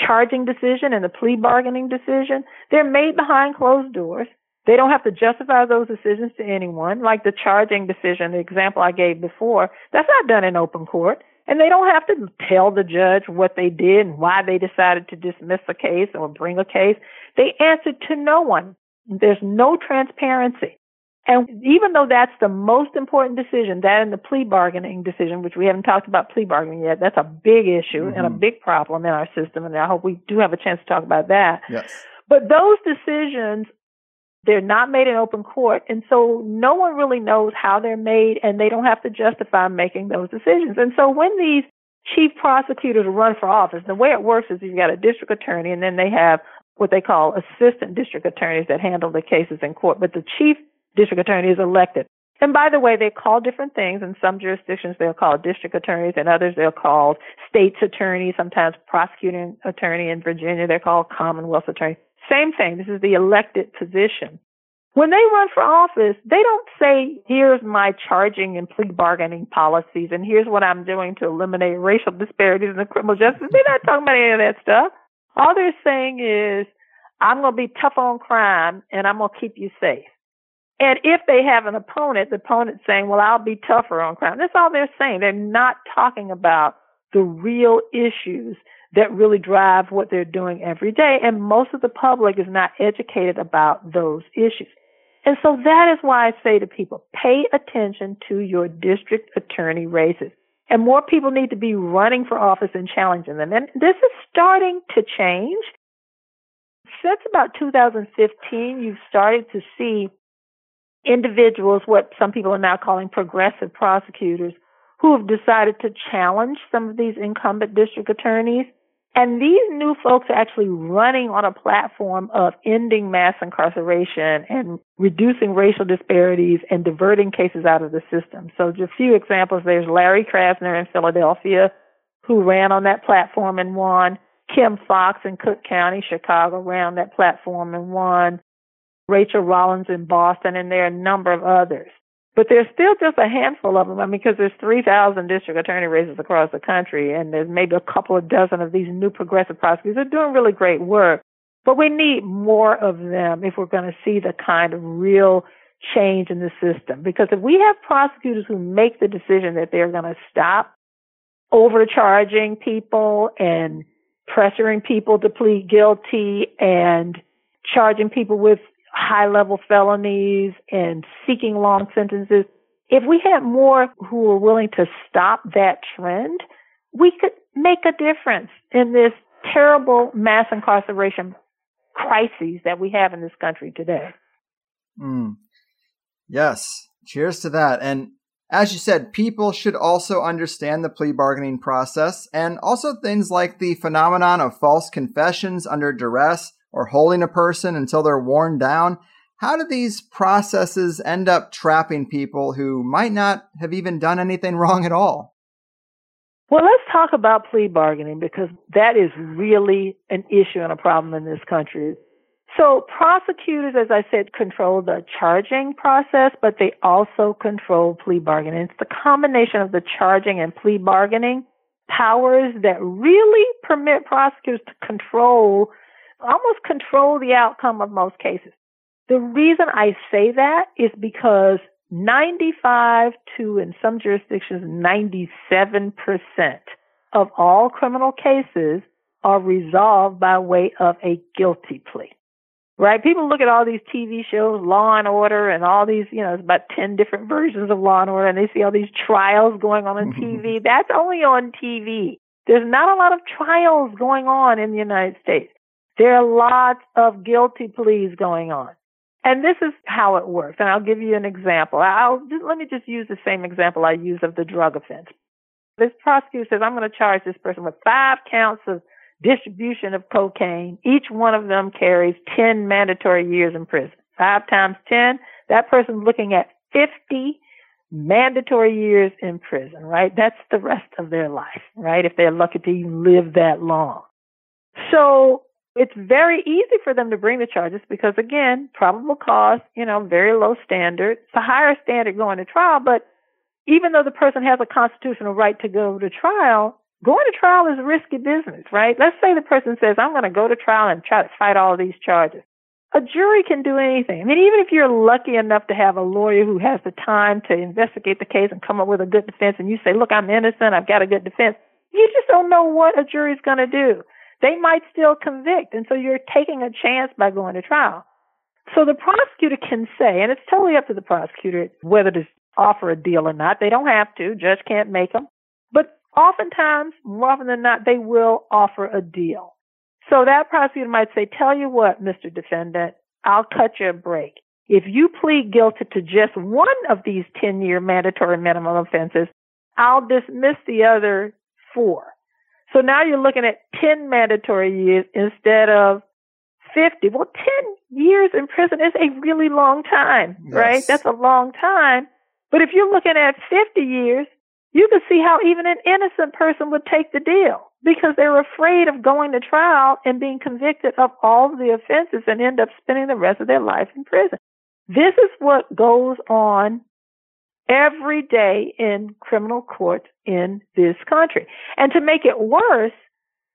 charging decision and the plea bargaining decision, they're made behind closed doors. They don't have to justify those decisions to anyone. Like the charging decision, the example I gave before, that's not done in open court. And they don't have to tell the judge what they did and why they decided to dismiss a case or bring a case. They answer to no one. There's no transparency. And even though that's the most important decision, that and the plea bargaining decision, which we haven't talked about plea bargaining yet, that's a big issue mm-hmm. and a big problem in our system. And I hope we do have a chance to talk about that. Yes. But those decisions, they're not made in open court, and so no one really knows how they're made, and they don't have to justify making those decisions. And so when these chief prosecutors run for office, the way it works is you've got a district attorney, and then they have what they call assistant district attorneys that handle the cases in court. But the chief district attorney is elected. And by the way, they call different things. In some jurisdictions, they'll call district attorneys. In others, they'll call state's attorney, sometimes prosecuting attorney. In Virginia, they're called Commonwealth's attorney. Same thing. This is the elected position. When they run for office, they don't say, here's my charging and plea bargaining policies, and here's what I'm doing to eliminate racial disparities in the criminal justice. They're not talking about any of that stuff. All they're saying is, I'm going to be tough on crime, and I'm going to keep you safe. And if they have an opponent, the opponent's saying, well, I'll be tougher on crime. That's all they're saying. They're not talking about the real issues that really drive what they're doing every day. And most of the public is not educated about those issues. And so that is why I say to people, pay attention to your district attorney races. And more people need to be running for office and challenging them. And this is starting to change. Since about two thousand fifteen, you've started to see individuals, what some people are now calling progressive prosecutors, who have decided to challenge some of these incumbent district attorneys. And these new folks are actually running on a platform of ending mass incarceration and reducing racial disparities and diverting cases out of the system. So just a few examples. There's Larry Krasner in Philadelphia, who ran on that platform and won. Kim Fox in Cook County, Chicago, ran on that platform and won. Rachel Rollins in Boston, and there are a number of others. But there's still just a handful of them. I mean, because there's three thousand district attorney races across the country, and there's maybe a couple of dozen of these new progressive prosecutors. They're doing really great work. But we need more of them if we're going to see the kind of real change in the system. Because if we have prosecutors who make the decision that they're going to stop overcharging people and pressuring people to plead guilty and charging people with high-level felonies and seeking long sentences, if we had more who were willing to stop that trend, we could make a difference in this terrible mass incarceration crisis that we have in this country today. Mm. Yes. Cheers to that. And as you said, people should also understand the plea bargaining process and also things like the phenomenon of false confessions under duress, or holding a person until they're worn down. How do these processes end up trapping people who might not have even done anything wrong at all? Well, let's talk about plea bargaining, because that is really an issue and a problem in this country. So prosecutors, as I said, control the charging process, but they also control plea bargaining. It's the combination of the charging and plea bargaining powers that really permit prosecutors to control almost control the outcome of most cases. The reason I say that is because ninety-five to, in some jurisdictions, ninety-seven percent of all criminal cases are resolved by way of a guilty plea, right? People look at all these T V shows, Law and Order, and all these, you know, it's about ten different versions of Law and Order, and they see all these trials going on on T V. That's only on T V. There's not a lot of trials going on in the United States. There are lots of guilty pleas going on. And this is how it works. And I'll give you an example. I'll just, let me just use the same example I use of the drug offense. This prosecutor says, I'm going to charge this person with five counts of distribution of cocaine. Each one of them carries ten mandatory years in prison. Five times ten, that person's looking at fifty mandatory years in prison, right? That's the rest of their life, right? If they're lucky to even live that long. So it's very easy for them to bring the charges because, again, probable cause, you know, very low standard. It's a higher standard going to trial, but even though the person has a constitutional right to go to trial, going to trial is a risky business, right? Let's say the person says, I'm going to go to trial and try to fight all these charges. A jury can do anything. I mean, even if you're lucky enough to have a lawyer who has the time to investigate the case and come up with a good defense, and you say, look, I'm innocent, I've got a good defense, you just don't know what a jury's going to do. They might still convict, and so you're taking a chance by going to trial. So the prosecutor can say, and it's totally up to the prosecutor whether to offer a deal or not. They don't have to. Judge can't make them. But oftentimes, more often than not, they will offer a deal. So that prosecutor might say, tell you what, Mister Defendant, I'll cut you a break. If you plead guilty to just one of these ten-year mandatory minimum offenses, I'll dismiss the other four. So now you're looking at ten mandatory years instead of fifty. Well, ten years in prison is a really long time, right? Yes. That's a long time. But if you're looking at fifty years, you can see how even an innocent person would take the deal because they're afraid of going to trial and being convicted of all the offenses and end up spending the rest of their life in prison. This is what goes on every day in criminal courts in this country. And to make it worse,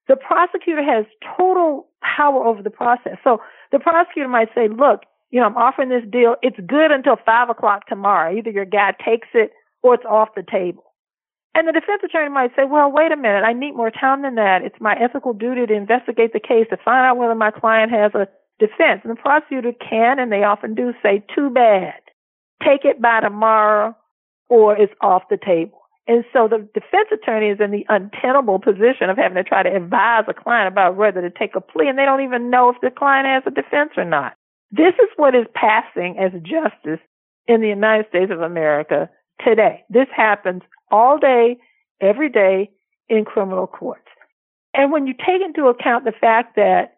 the prosecutor has total power over the process. So the prosecutor might say, look, you know, I'm offering this deal. It's good until five o'clock tomorrow. Either your guy takes it or it's off the table. And the defense attorney might say, well, wait a minute. I need more time than that. It's my ethical duty to investigate the case to find out whether my client has a defense. And the prosecutor can, and they often do, say, too bad. Take it by tomorrow or it's off the table. And so the defense attorney is in the untenable position of having to try to advise a client about whether to take a plea, and they don't even know if the client has a defense or not. This is what is passing as justice in the United States of America today. This happens all day, every day in criminal courts. And when you take into account the fact that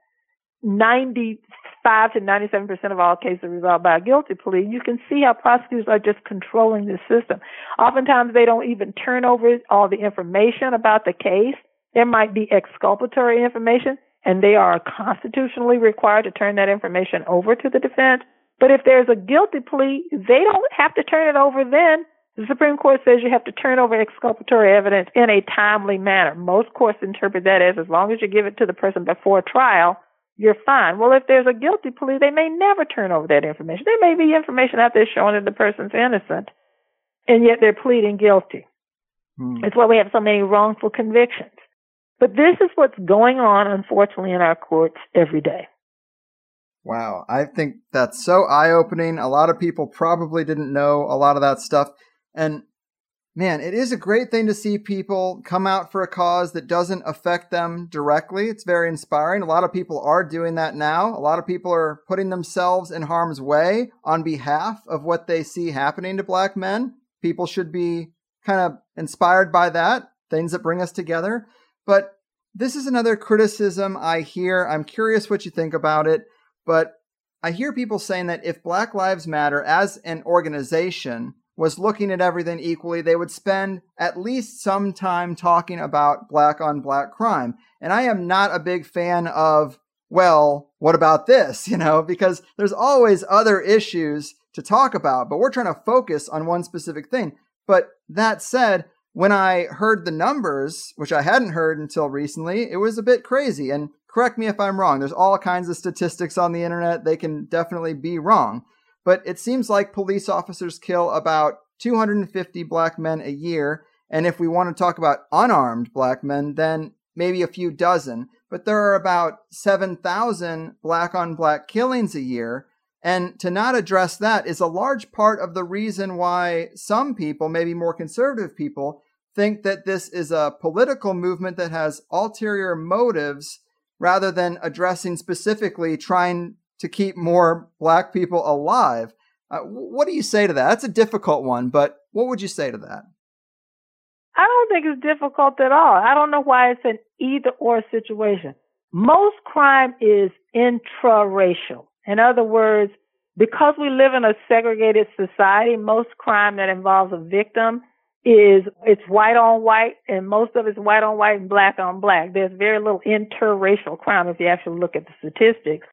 ninety-five to ninety-seven percent of all cases are resolved by a guilty plea, you can see how prosecutors are just controlling this system. Oftentimes, they don't even turn over all the information about the case. There might be exculpatory information, and they are constitutionally required to turn that information over to the defense. But if there's a guilty plea, they don't have to turn it over then. The Supreme Court says you have to turn over exculpatory evidence in a timely manner. Most courts interpret that as as long as you give it to the person before trial, you're fine. Well, if there's a guilty plea, they may never turn over that information. There may be information out there showing that the person's innocent, and yet they're pleading guilty. Hmm. It's why we have so many wrongful convictions. But this is what's going on, unfortunately, in our courts every day. Wow. I think that's so eye-opening. A lot of people probably didn't know a lot of that stuff. And man, it is a great thing to see people come out for a cause that doesn't affect them directly. It's very inspiring. A lot of people are doing that now. A lot of people are putting themselves in harm's way on behalf of what they see happening to Black men. People should be kind of inspired by that, things that bring us together. But this is another criticism I hear. I'm curious what you think about it. But I hear people saying that if Black Lives Matter as an organization was looking at everything equally, they would spend at least some time talking about black on black crime. And I am not a big fan of, well, what about this? You know, because there's always other issues to talk about, but we're trying to focus on one specific thing. But that said, when I heard the numbers, which I hadn't heard until recently, it was a bit crazy. And correct me if I'm wrong. There's all kinds of statistics on the internet. They can definitely be wrong. But it seems like police officers kill about two hundred fifty black men a year. And if we want to talk about unarmed black men, then maybe a few dozen. But there are about seven thousand black-on-black killings a year. And to not address that is a large part of the reason why some people, maybe more conservative people, think that this is a political movement that has ulterior motives rather than addressing specifically trying to keep more black people alive. Uh, what do you say to that? That's a difficult one, but what would you say to that? I don't think it's difficult at all. I don't know why it's an either-or situation. Most crime is intraracial. In other words, because we live in a segregated society, most crime that involves a victim is it's white on white, and most of it's white on white and black on black. There's very little interracial crime if you actually look at the statistics.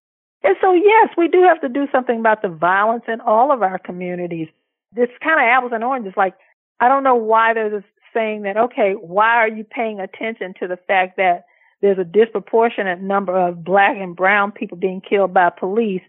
And so, yes, we do have to do something about the violence in all of our communities. It's kind of apples and oranges. Like, I don't know why there's a saying that, okay, why are you paying attention to the fact that there's a disproportionate number of black and brown people being killed by police?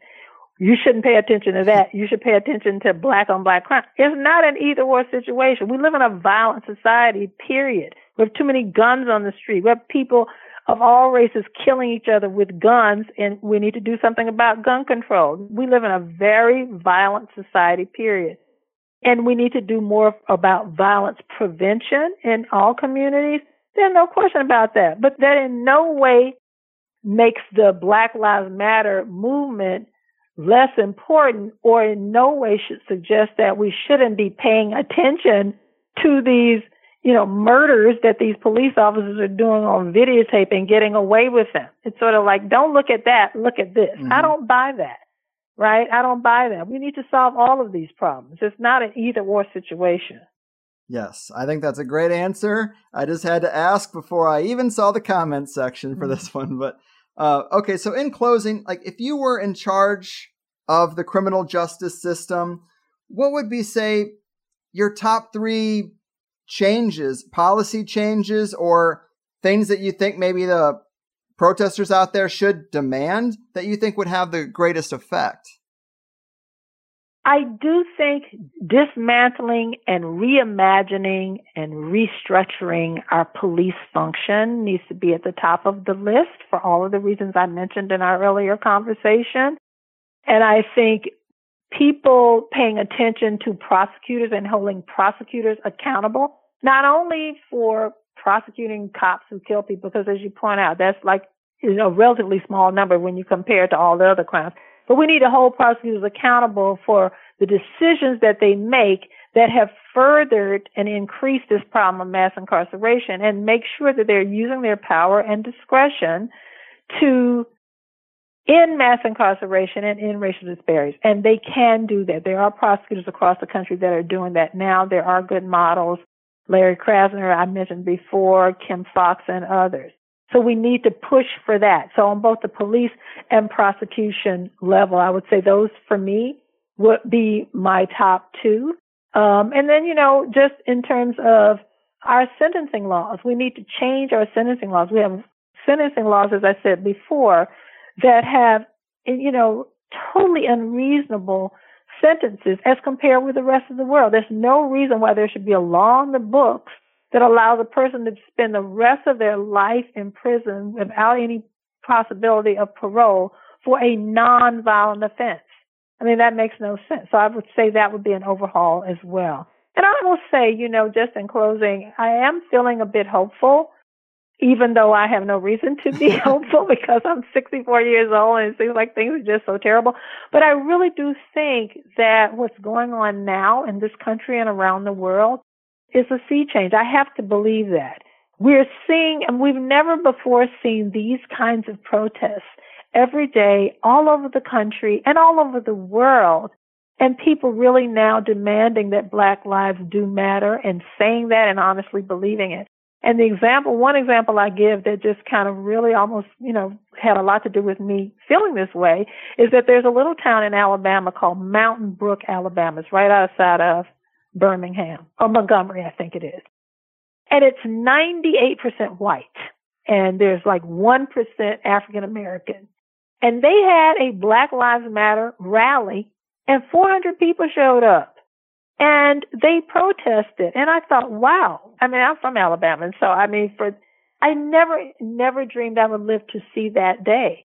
You shouldn't pay attention to that. You should pay attention to black on black crime. It's not an either or situation. We live in a violent society, period. We have too many guns on the street. We have people of all races killing each other with guns, and we need to do something about gun control. We live in a very violent society, period. And we need to do more about violence prevention in all communities. There's no question about that. But that in no way makes the Black Lives Matter movement less important, or in no way should suggest that we shouldn't be paying attention to these, you know, murders that these police officers are doing on videotape and getting away with them. It's sort of like, don't look at that, look at this. Mm-hmm. I don't buy that, right? I don't buy that. We need to solve all of these problems. It's not an either or situation. Yes, I think that's a great answer. I just had to ask before I even saw the comments section for this one, but Uh, okay, so in closing, like if you were in charge of the criminal justice system, what would be, say, your top three changes, policy changes, or things that you think maybe the protesters out there should demand that you think would have the greatest effect? I do think dismantling and reimagining and restructuring our police function needs to be at the top of the list for all of the reasons I mentioned in our earlier conversation. And I think people paying attention to prosecutors and holding prosecutors accountable, not only for prosecuting cops who kill people, because as you point out, that's like you know, a relatively small number when you compare it to all the other crimes. But we need to hold prosecutors accountable for the decisions that they make that have furthered and increased this problem of mass incarceration, and make sure that they're using their power and discretion to end mass incarceration and end racial disparities. And they can do that. There are prosecutors across the country that are doing that now. There are good models. Larry Krasner, I mentioned before, Kim Fox, and others. So we need to push for that. So on both the police and prosecution level, I would say those for me would be my top two. Um, and then, you know, just in terms of our sentencing laws, we need to change our sentencing laws. We have sentencing laws, as I said before, that have, you know, totally unreasonable sentences as compared with the rest of the world. There's no reason why there should be a law on the books that allows a person to spend the rest of their life in prison without any possibility of parole for a nonviolent offense. I mean, that makes no sense. So I would say that would be an overhaul as well. And I will say, you know, just in closing, I am feeling a bit hopeful, even though I have no reason to be hopeful because I'm sixty-four years old and it seems like things are just so terrible. But I really do think that what's going on now in this country and around the world, it's a sea change. I have to believe that. We're seeing, and we've never before seen these kinds of protests every day, all over the country and all over the world, and people really now demanding that Black lives do matter and saying that and honestly believing it. And the example, one example I give that just kind of really almost, you know, had a lot to do with me feeling this way is that there's a little town in Alabama called Mountain Brook, Alabama. It's right outside of Birmingham, or Montgomery, I think it is. And it's ninety-eight percent white. And there's like one percent African American. And they had a Black Lives Matter rally, and four hundred people showed up. And they protested. And I thought, wow. I mean, I'm from Alabama. And so, I mean, for I never, never dreamed I would live to see that day.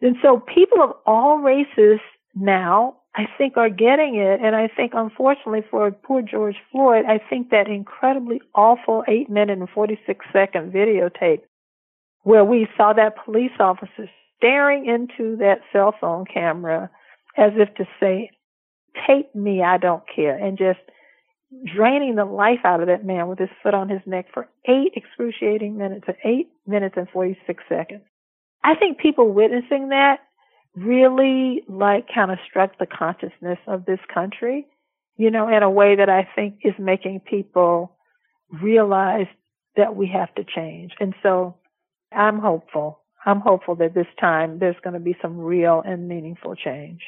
And so people of all races now, I think, are getting it. And I think, unfortunately, for poor George Floyd, I think that incredibly awful eight minute and forty-six second videotape where we saw that police officer staring into that cell phone camera as if to say, tape me, I don't care, and just draining the life out of that man with his foot on his neck for eight excruciating minutes, or eight minutes and forty-six seconds. I think people witnessing that really like kind of struck the consciousness of this country, you know, in a way that I think is making people realize that we have to change. And so I'm hopeful. I'm hopeful that this time there's going to be some real and meaningful change.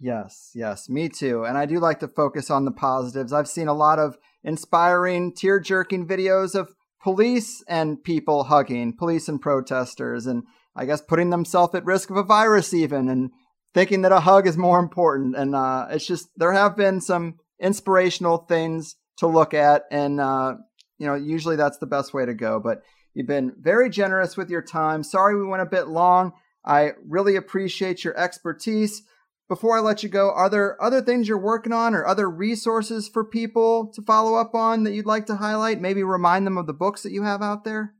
Yes, yes, me too. And I do like to focus on the positives. I've seen a lot of inspiring, tear-jerking videos of police and people hugging, police and protesters, and I guess putting themselves at risk of a virus even, and thinking that a hug is more important. And uh, it's just, there have been some inspirational things to look at. And, uh, you know, usually that's the best way to go. But you've been very generous with your time. Sorry we went a bit long. I really appreciate your expertise. Before I let you go, are there other things you're working on or other resources for people to follow up on that you'd like to highlight? Maybe remind them of the books that you have out there?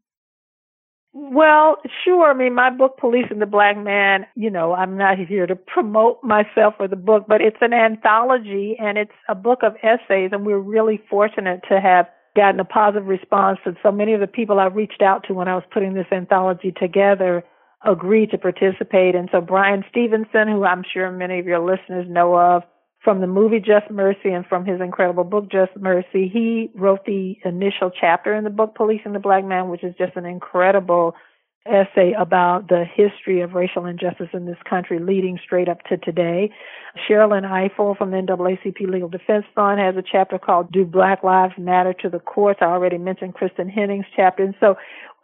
Well, sure. I mean, my book, Policing the Black Man, you know, I'm not here to promote myself or the book, but it's an anthology and it's a book of essays. And we're really fortunate to have gotten a positive response from so many of the people I reached out to when I was putting this anthology together agreed to participate. And so Brian Stevenson, who I'm sure many of your listeners know of from the movie Just Mercy and from his incredible book, Just Mercy, he wrote the initial chapter in the book, Policing the Black Man, which is just an incredible essay about the history of racial injustice in this country leading straight up to today. Sherilyn Eiffel from the N double A C P Legal Defense Fund has a chapter called Do Black Lives Matter to the Courts? I already mentioned Kristen Henning's chapter. And so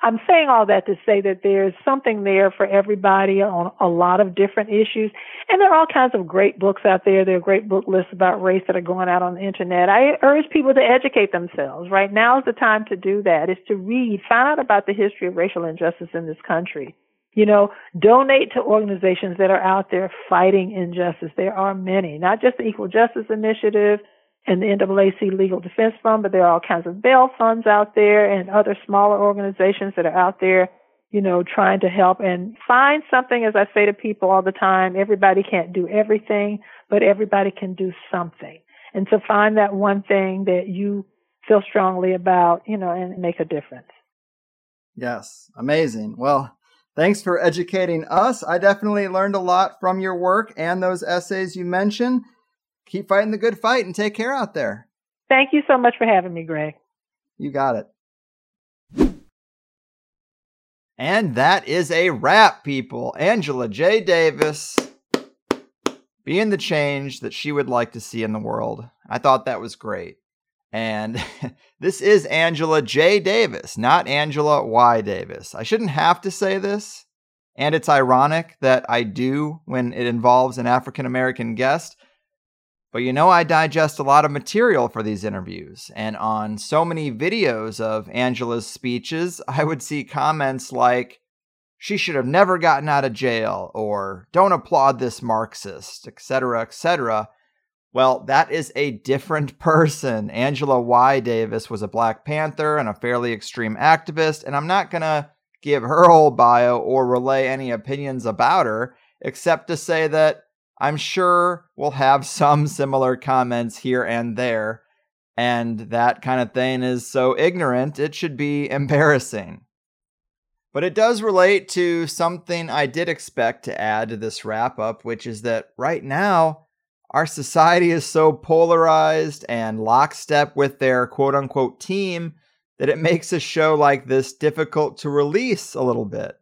I'm saying all that to say that there's something there for everybody on a lot of different issues. And there are all kinds of great books out there. There are great book lists about race that are going out on the internet. I urge people to educate themselves. Right now is the time to do that, is to read, find out about the history of racial injustice in this country. You know, donate to organizations that are out there fighting injustice. There are many, not just the Equal Justice Initiative and the N double A C P Legal Defense Fund, but there are all kinds of bail funds out there and other smaller organizations that are out there, you know, trying to help. And find something, as I say to people all the time, everybody can't do everything, but everybody can do something. And so find that one thing that you feel strongly about, you know, and make a difference. Yes, amazing. Well, thanks for educating us. I definitely learned a lot from your work and those essays you mentioned. Keep fighting the good fight and take care out there. Thank you so much for having me, Greg. You got it. And that is a wrap, people. Angela J. Davis being the change that she would like to see in the world. I thought that was great. And this is Angela J. Davis, not Angela Y. Davis. I shouldn't have to say this, and it's ironic that I do when it involves an African-American guest. But you know, I digest a lot of material for these interviews, and on so many videos of Angela's speeches, I would see comments like, she should have never gotten out of jail, or don't applaud this Marxist, et cetera, et cetera. Well, that is a different person. Angela Y. Davis was a Black Panther and a fairly extreme activist, and I'm not going to give her whole bio or relay any opinions about her, except to say that I'm sure we'll have some similar comments here and there, and that kind of thing is so ignorant, it should be embarrassing. But it does relate to something I did expect to add to this wrap-up, which is that right now, our society is so polarized and lockstep with their quote-unquote team that it makes a show like this difficult to release a little bit.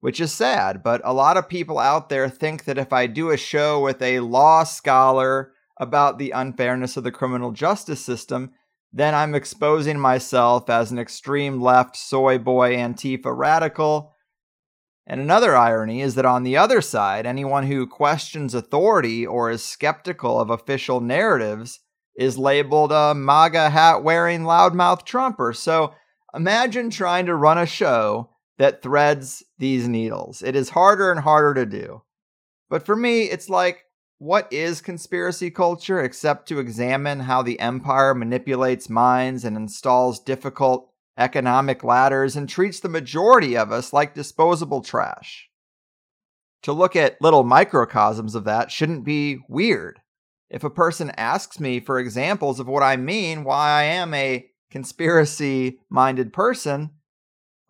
Which is sad, but a lot of people out there think that if I do a show with a law scholar about the unfairness of the criminal justice system, then I'm exposing myself as an extreme left soy boy Antifa radical. And another irony is that on the other side, anyone who questions authority or is skeptical of official narratives is labeled a MAGA hat-wearing loudmouth Trumper. So imagine trying to run a show that threads these needles. It is harder and harder to do. But for me, it's like, what is conspiracy culture except to examine how the empire manipulates minds and installs difficult economic ladders and treats the majority of us like disposable trash? To look at little microcosms of that shouldn't be weird. If a person asks me for examples of what I mean, why I am a conspiracy-minded person,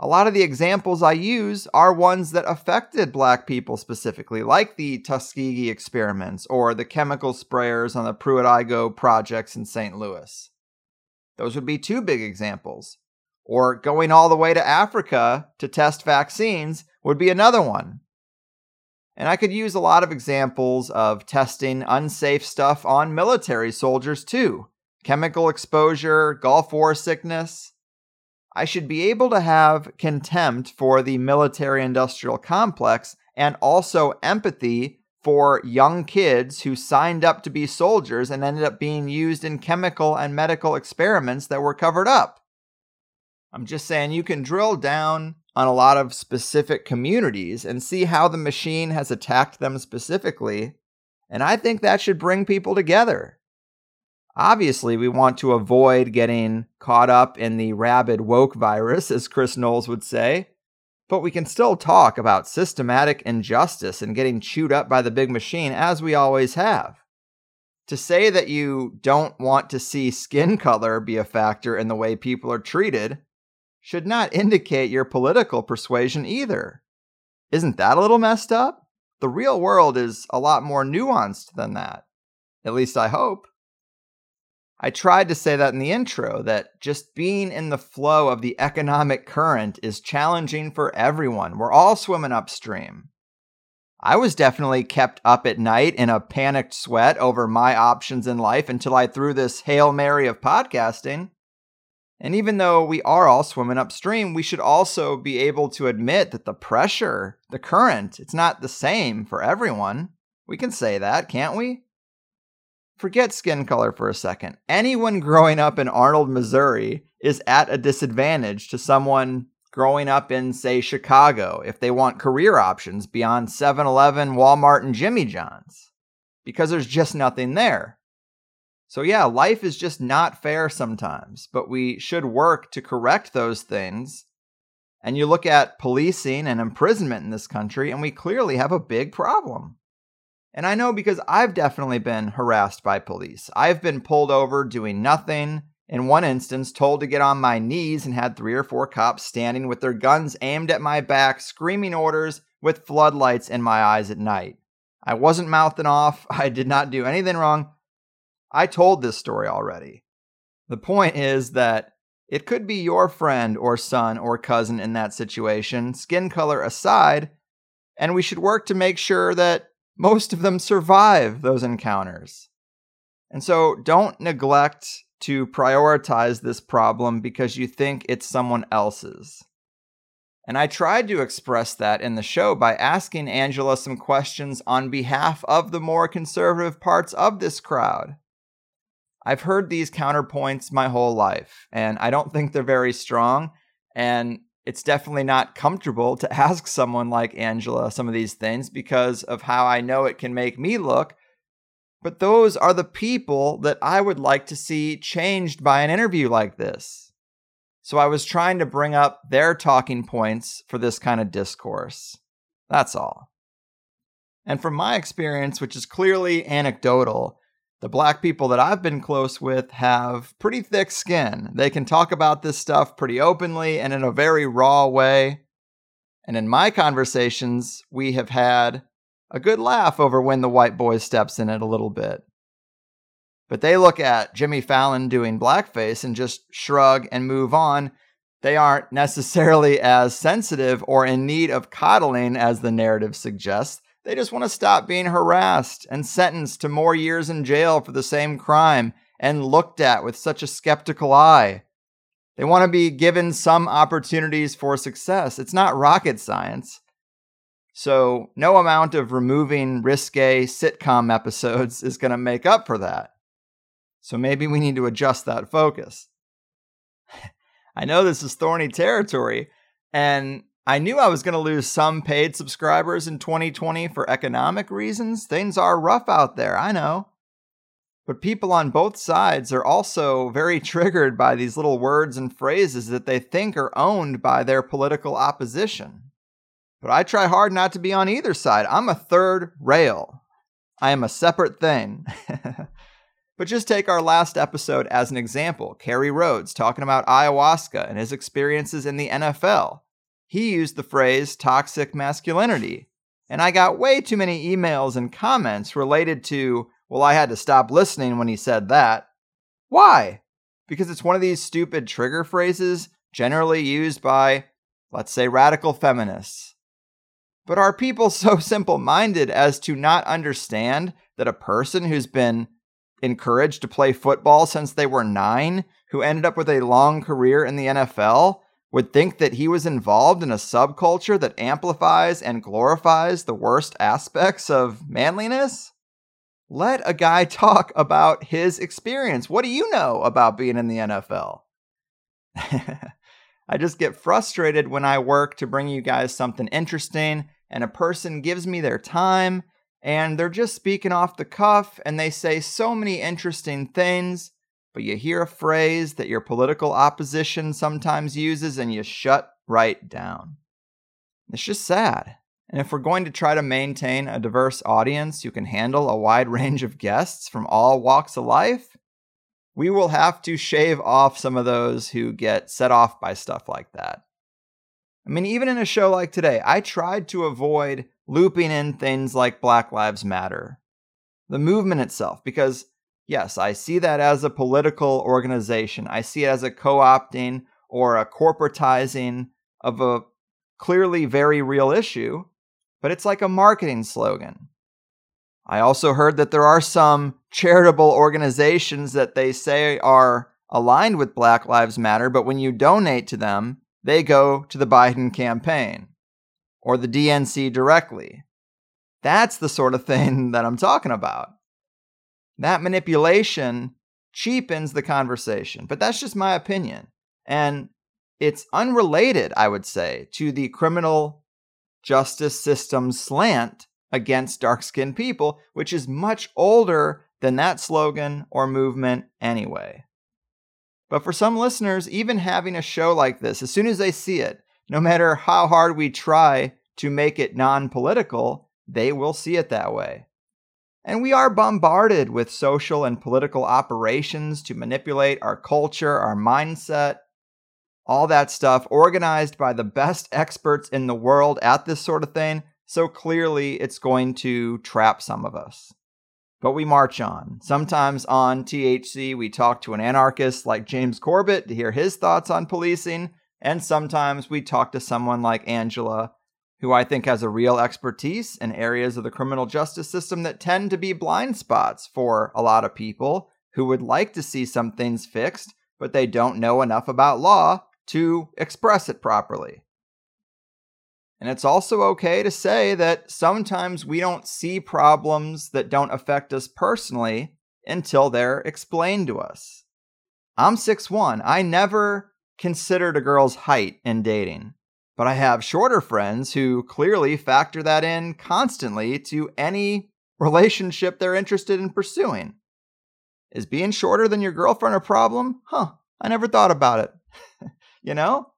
a lot of the examples I use are ones that affected Black people specifically, like the Tuskegee experiments or the chemical sprayers on the Pruitt-Igoe projects in Saint Louis. Those would be two big examples. Or going all the way to Africa to test vaccines would be another one. And I could use a lot of examples of testing unsafe stuff on military soldiers too, chemical exposure, Gulf War sickness. I should be able to have contempt for the military-industrial complex and also empathy for young kids who signed up to be soldiers and ended up being used in chemical and medical experiments that were covered up. I'm just saying you can drill down on a lot of specific communities and see how the machine has attacked them specifically, and I think that should bring people together. Obviously, we want to avoid getting caught up in the rabid woke virus, as Chris Knowles would say, but we can still talk about systematic injustice and getting chewed up by the big machine as we always have. To say that you don't want to see skin color be a factor in the way people are treated should not indicate your political persuasion either. Isn't that a little messed up? The real world is a lot more nuanced than that. At least I hope. I tried to say that in the intro, that just being in the flow of the economic current is challenging for everyone. We're all swimming upstream. I was definitely kept up at night in a panicked sweat over my options in life until I threw this Hail Mary of podcasting. And even though we are all swimming upstream, we should also be able to admit that the pressure, the current, it's not the same for everyone. We can say that, can't we? Forget skin color for a second. Anyone growing up in Arnold, Missouri is at a disadvantage to someone growing up in, say, Chicago if they want career options beyond seven eleven, Walmart, and Jimmy John's because there's just nothing there. So yeah, life is just not fair sometimes, but we should work to correct those things. And you look at policing and imprisonment in this country, and we clearly have a big problem. And I know because I've definitely been harassed by police. I've been pulled over doing nothing. In one instance, told to get on my knees and had three or four cops standing with their guns aimed at my back, screaming orders with floodlights in my eyes at night. I wasn't mouthing off. I did not do anything wrong. I told this story already. The point is that it could be your friend or son or cousin in that situation, skin color aside, and we should work to make sure that most of them survive those encounters. And so don't neglect to prioritize this problem because you think it's someone else's. And I tried to express that in the show by asking Angela some questions on behalf of the more conservative parts of this crowd. I've heard these counterpoints my whole life, and I don't think they're very strong, and it's definitely not comfortable to ask someone like Angela some of these things because of how I know it can make me look. But those are the people that I would like to see changed by an interview like this. So I was trying to bring up their talking points for this kind of discourse. That's all. And from my experience, which is clearly anecdotal, the black people that I've been close with have pretty thick skin. They can talk about this stuff pretty openly and in a very raw way. And in my conversations, we have had a good laugh over when the white boy steps in it a little bit. But they look at Jimmy Fallon doing blackface and just shrug and move on. They aren't necessarily as sensitive or in need of coddling as the narrative suggests. They just want to stop being harassed and sentenced to more years in jail for the same crime and looked at with such a skeptical eye. They want to be given some opportunities for success. It's not rocket science. So no amount of removing risque sitcom episodes is going to make up for that. So maybe we need to adjust that focus. I know this is thorny territory, and I knew I was going to lose some paid subscribers in twenty twenty for economic reasons. Things are rough out there, I know. But people on both sides are also very triggered by these little words and phrases that they think are owned by their political opposition. But I try hard not to be on either side. I'm a third rail. I am a separate thing. But just take our last episode as an example. Kerry Rhodes talking about ayahuasca and his experiences in the N F L. He used the phrase toxic masculinity, and I got way too many emails and comments related to, well, I had to stop listening when he said that. Why? Because it's one of these stupid trigger phrases generally used by, let's say, radical feminists. But are people so simple-minded as to not understand that a person who's been encouraged to play football since they were nine, who ended up with a long career in the N F L, would think that he was involved in a subculture that amplifies and glorifies the worst aspects of manliness? Let a guy talk about his experience. What do you know about being in the N F L? I just get frustrated when I work to bring you guys something interesting and a person gives me their time and they're just speaking off the cuff and they say so many interesting things, but you hear a phrase that your political opposition sometimes uses and you shut right down. It's just sad. And if we're going to try to maintain a diverse audience who can handle a wide range of guests from all walks of life, we will have to shave off some of those who get set off by stuff like that. I mean, even in a show like today, I tried to avoid looping in things like Black Lives Matter, the movement itself, because yes, I see that as a political organization. I see it as a co-opting or a corporatizing of a clearly very real issue, but it's like a marketing slogan. I also heard that there are some charitable organizations that they say are aligned with Black Lives Matter, but when you donate to them, they go to the Biden campaign or the D N C directly. That's the sort of thing that I'm talking about. That manipulation cheapens the conversation, but that's just my opinion. And it's unrelated, I would say, to the criminal justice system slant against dark-skinned people, which is much older than that slogan or movement anyway. But for some listeners, even having a show like this, as soon as they see it, no matter how hard we try to make it non-political, they will see it that way. And we are bombarded with social and political operations to manipulate our culture, our mindset, all that stuff, organized by the best experts in the world at this sort of thing. So clearly, it's going to trap some of us. But we march on. Sometimes on T H C, we talk to an anarchist like James Corbett to hear his thoughts on policing. And sometimes we talk to someone like Angela, who I think has a real expertise in areas of the criminal justice system that tend to be blind spots for a lot of people who would like to see some things fixed, but they don't know enough about law to express it properly. And it's also okay to say that sometimes we don't see problems that don't affect us personally until they're explained to us. I'm six one. I never considered a girl's height in dating, but I have shorter friends who clearly factor that in constantly to any relationship they're interested in pursuing. Is being shorter than your girlfriend a problem? Huh, I never thought about it. You know?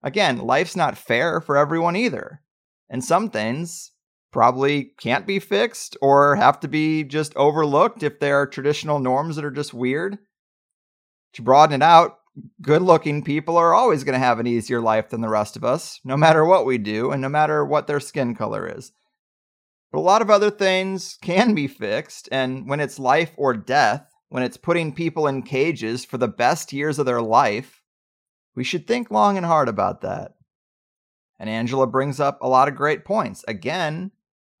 Again, life's not fair for everyone either. And some things probably can't be fixed or have to be just overlooked if there are traditional norms that are just weird. To broaden it out, good-looking people are always going to have an easier life than the rest of us, no matter what we do and no matter what their skin color is. But a lot of other things can be fixed, and when it's life or death, when it's putting people in cages for the best years of their life, we should think long and hard about that. And Angela brings up a lot of great points. Again,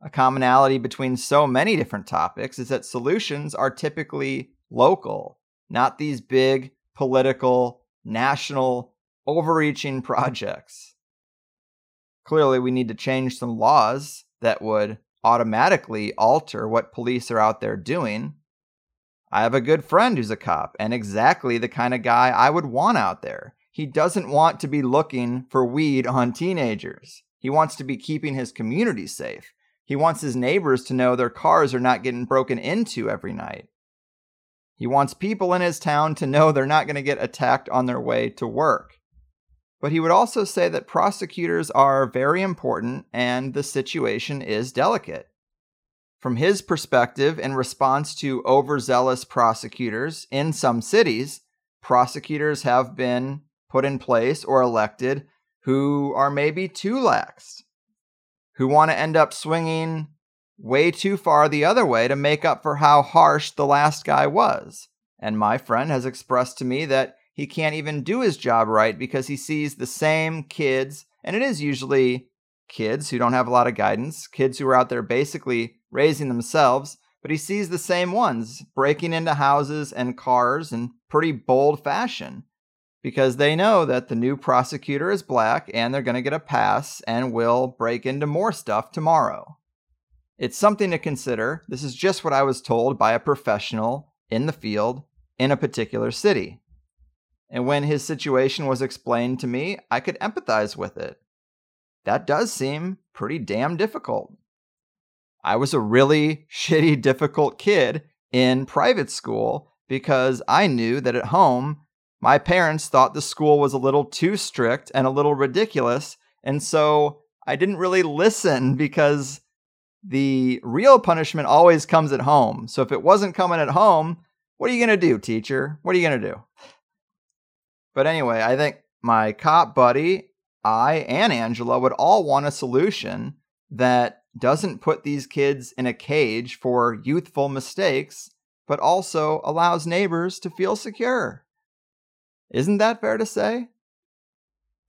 a commonality between so many different topics is that solutions are typically local, not these big, political, national, overreaching projects. Clearly, we need to change some laws that would automatically alter what police are out there doing. I have a good friend who's a cop, and exactly the kind of guy I would want out there. He doesn't want to be looking for weed on teenagers. He wants to be keeping his community safe. He wants his neighbors to know their cars are not getting broken into every night. He wants people in his town to know they're not going to get attacked on their way to work. But he would also say that prosecutors are very important and the situation is delicate. From his perspective, in response to overzealous prosecutors in some cities, prosecutors have been put in place or elected who are maybe too lax, who want to end up swinging way too far the other way to make up for how harsh the last guy was. And my friend has expressed to me that he can't even do his job right because he sees the same kids, and it is usually kids who don't have a lot of guidance, kids who are out there basically raising themselves, but he sees the same ones breaking into houses and cars in pretty bold fashion because they know that the new prosecutor is black and they're going to get a pass and will break into more stuff tomorrow. It's something to consider. This is just what I was told by a professional in the field in a particular city. And when his situation was explained to me, I could empathize with it. That does seem pretty damn difficult. I was a really shitty, difficult kid in private school because I knew that at home, my parents thought the school was a little too strict and a little ridiculous, and so I didn't really listen because the real punishment always comes at home. So if it wasn't coming at home, what are you going to do, teacher? What are you going to do? But anyway, I think my cop buddy, I, and Angela would all want a solution that doesn't put these kids in a cage for youthful mistakes, but also allows neighbors to feel secure. Isn't that fair to say?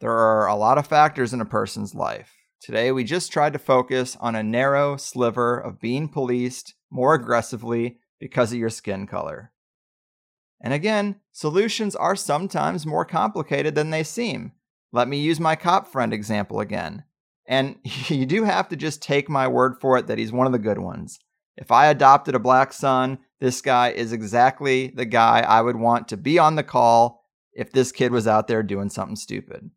There are a lot of factors in a person's life. Today, we just tried to focus on a narrow sliver of being policed more aggressively because of your skin color. And again, solutions are sometimes more complicated than they seem. Let me use my cop friend example again. And you do have to just take my word for it that he's one of the good ones. If I adopted a black son, this guy is exactly the guy I would want to be on the call if this kid was out there doing something stupid.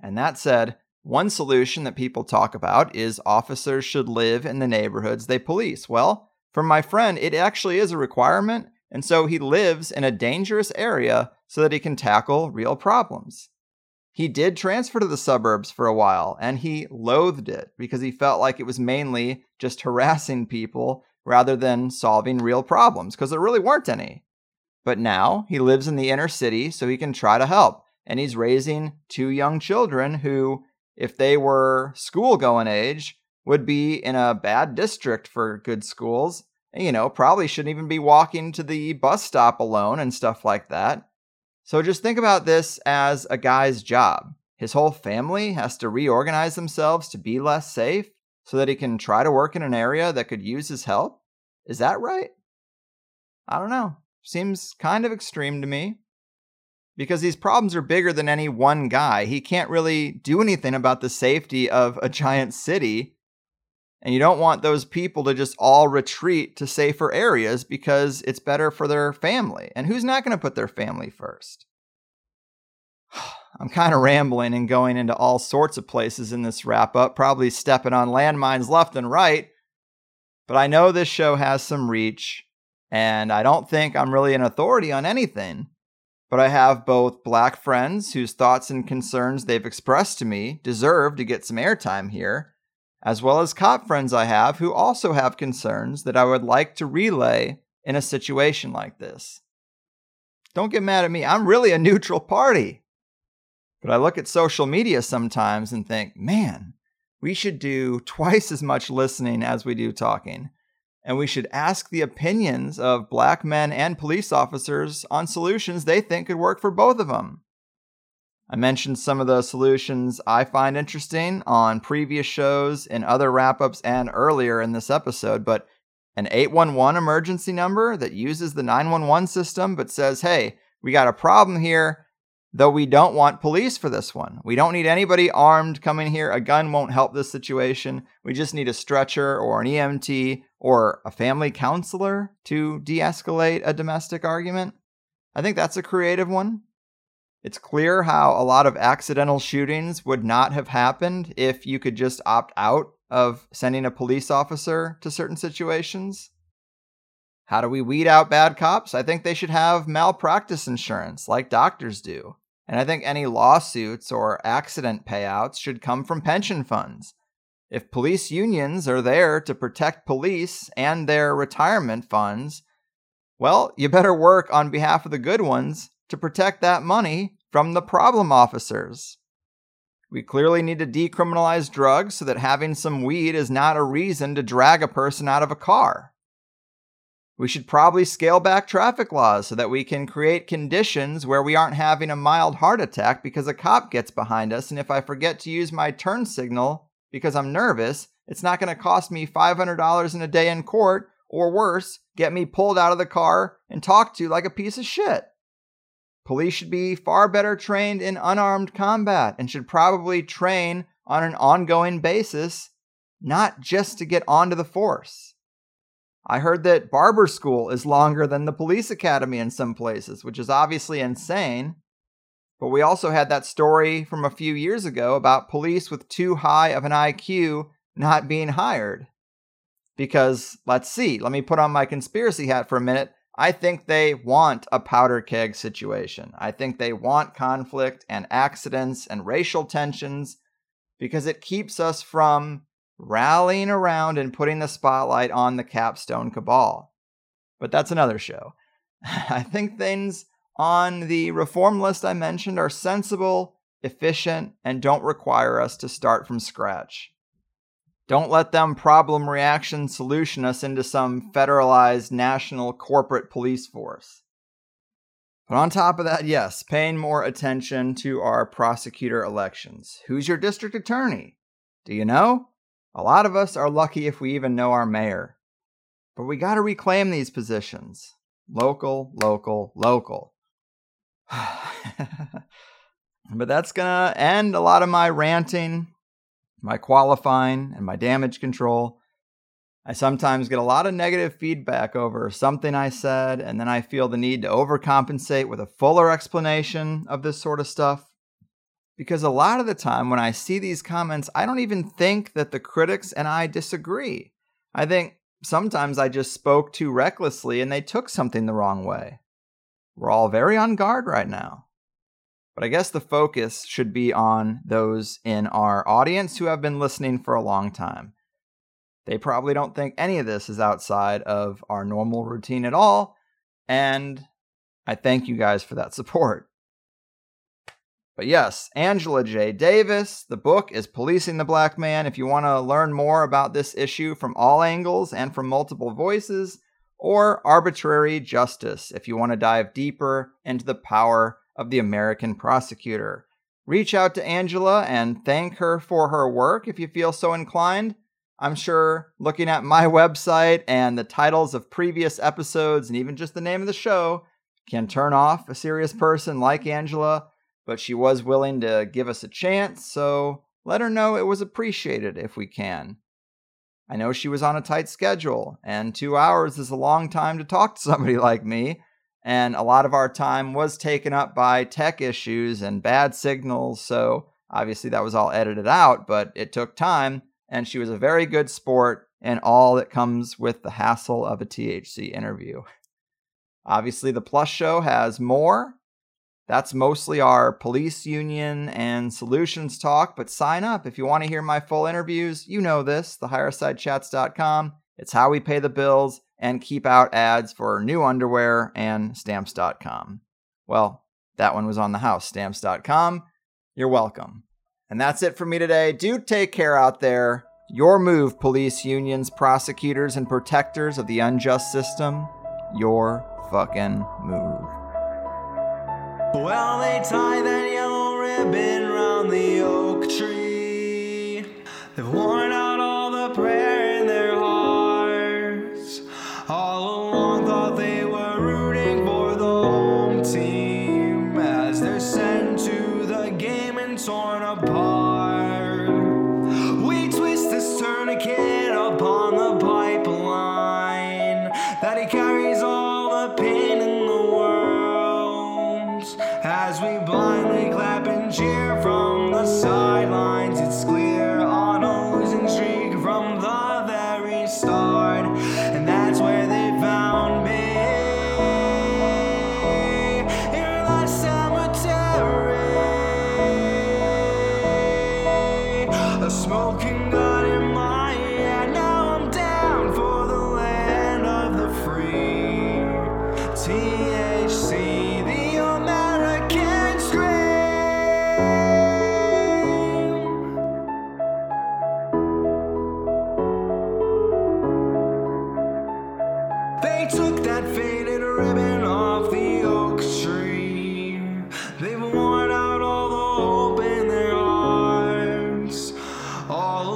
And that said, one solution that people talk about is officers should live in the neighborhoods they police. Well, for my friend, it actually is a requirement. And so he lives in a dangerous area so that he can tackle real problems. He did transfer to the suburbs for a while, and he loathed it because he felt like it was mainly just harassing people rather than solving real problems, because there really weren't any. But now he lives in the inner city so he can try to help, and he's raising two young children who, if they were school-going age, would be in a bad district for good schools. You know, probably shouldn't even be walking to the bus stop alone and stuff like that. So just think about this as a guy's job. His whole family has to reorganize themselves to be less safe so that he can try to work in an area that could use his help. Is that right? I don't know. Seems kind of extreme to me. Because these problems are bigger than any one guy. He can't really do anything about the safety of a giant city. And you don't want those people to just all retreat to safer areas because it's better for their family. And who's not going to put their family first? I'm kind of rambling and going into all sorts of places in this wrap-up, probably stepping on landmines left and right. But I know this show has some reach, and I don't think I'm really an authority on anything. But I have both black friends whose thoughts and concerns they've expressed to me deserve to get some airtime here, as well as cop friends I have who also have concerns that I would like to relay in a situation like this. Don't get mad at me. I'm really a neutral party. But I look at social media sometimes and think, man, we should do twice as much listening as we do talking. And we should ask the opinions of black men and police officers on solutions they think could work for both of them. I mentioned some of the solutions I find interesting on previous shows, in other wrap-ups, and earlier in this episode, but an eight one one emergency number that uses the nine one one system but says, hey, we got a problem here, though we don't want police for this one. We don't need anybody armed coming here. A gun won't help this situation. We just need a stretcher or an E M T or a family counselor to de-escalate a domestic argument. I think that's a creative one. It's clear how a lot of accidental shootings would not have happened if you could just opt out of sending a police officer to certain situations. How do we weed out bad cops? I think they should have malpractice insurance like doctors do. And I think any lawsuits or accident payouts should come from pension funds. If police unions are there to protect police and their retirement funds, well, you better work on behalf of the good ones to protect that money from the problem officers. We clearly need to decriminalize drugs so that having some weed is not a reason to drag a person out of a car. We should probably scale back traffic laws so that we can create conditions where we aren't having a mild heart attack because a cop gets behind us, and if I forget to use my turn signal because I'm nervous, it's not going to cost me five hundred dollars in a day in court or worse, get me pulled out of the car and talked to like a piece of shit. Police should be far better trained in unarmed combat and should probably train on an ongoing basis, not just to get onto the force. I heard that barber school is longer than the police academy in some places, which is obviously insane. But we also had that story from a few years ago about police with too high of an I Q not being hired. Because, let's see, let me put on my conspiracy hat for a minute. I think they want a powder keg situation. I think they want conflict and accidents and racial tensions because it keeps us from rallying around and putting the spotlight on the capstone cabal. But that's another show. I think things on the reform list I mentioned are sensible, efficient, and don't require us to start from scratch. Don't let them problem reaction solution us into some federalized national corporate police force. But on top of that, yes, paying more attention to our prosecutor elections. Who's your district attorney? Do you know? A lot of us are lucky if we even know our mayor. But we got to reclaim these positions. Local, local, local. But that's going to end a lot of my ranting, my qualifying, and my damage control. I sometimes get a lot of negative feedback over something I said, and then I feel the need to overcompensate with a fuller explanation of this sort of stuff. Because a lot of the time when I see these comments, I don't even think that the critics and I disagree. I think sometimes I just spoke too recklessly and they took something the wrong way. We're all very on guard right now. But I guess the focus should be on those in our audience who have been listening for a long time. They probably don't think any of this is outside of our normal routine at all, and I thank you guys for that support. But yes, Angela J. Davis, the book is Policing the Black Man. If you want to learn more about this issue from all angles and from multiple voices, or Arbitrary Justice, if you want to dive deeper into the power of the American prosecutor. Reach out to Angela and thank her for her work if you feel so inclined. I'm sure looking at my website and the titles of previous episodes and even just the name of the show can turn off a serious person like Angela, but she was willing to give us a chance, so let her know it was appreciated if we can. I know she was on a tight schedule, and two hours is a long time to talk to somebody like me, and a lot of our time was taken up by tech issues and bad signals, so obviously that was all edited out, but it took time, and she was a very good sport in all that comes with the hassle of a T H C interview. Obviously, the Plus Show has more. That's mostly our police union and solutions talk, but sign up if you want to hear my full interviews. You know this, the higher side chats dot com. It's how we pay the bills and keep out ads for new underwear and stamps dot com. Well, that one was on the house, stamps dot com. You're welcome. And that's it for me today. Do take care out there. Your move, police unions, prosecutors, and protectors of the unjust system. Your fucking move. Well, they tie that yellow ribbon round the oak tree. They've worn out all the prayer in their hearts. All along thought they were rooting for the home team as they're sent to the game and torn apart. We twist this tourniquet upon the pipeline that he carries all the pain in the as we blindly clap and cheer from the sidelines. It's clear on a losing streak from the very start, and that's where they found me in the cemetery, a smoking gun in my hand. Now I'm down for the land of the free. T H C all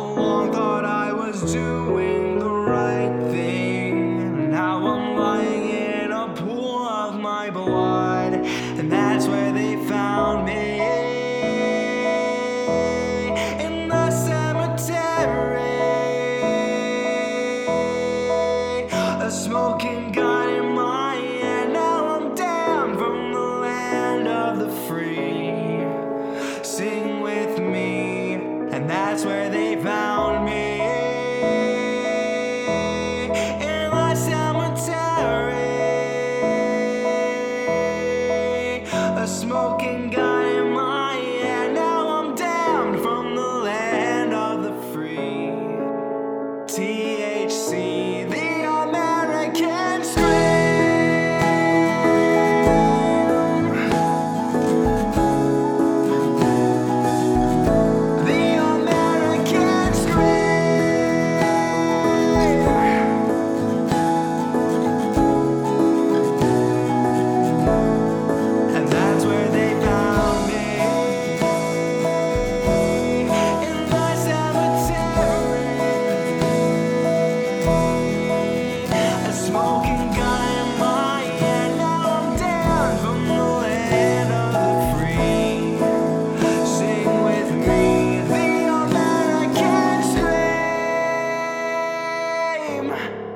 home.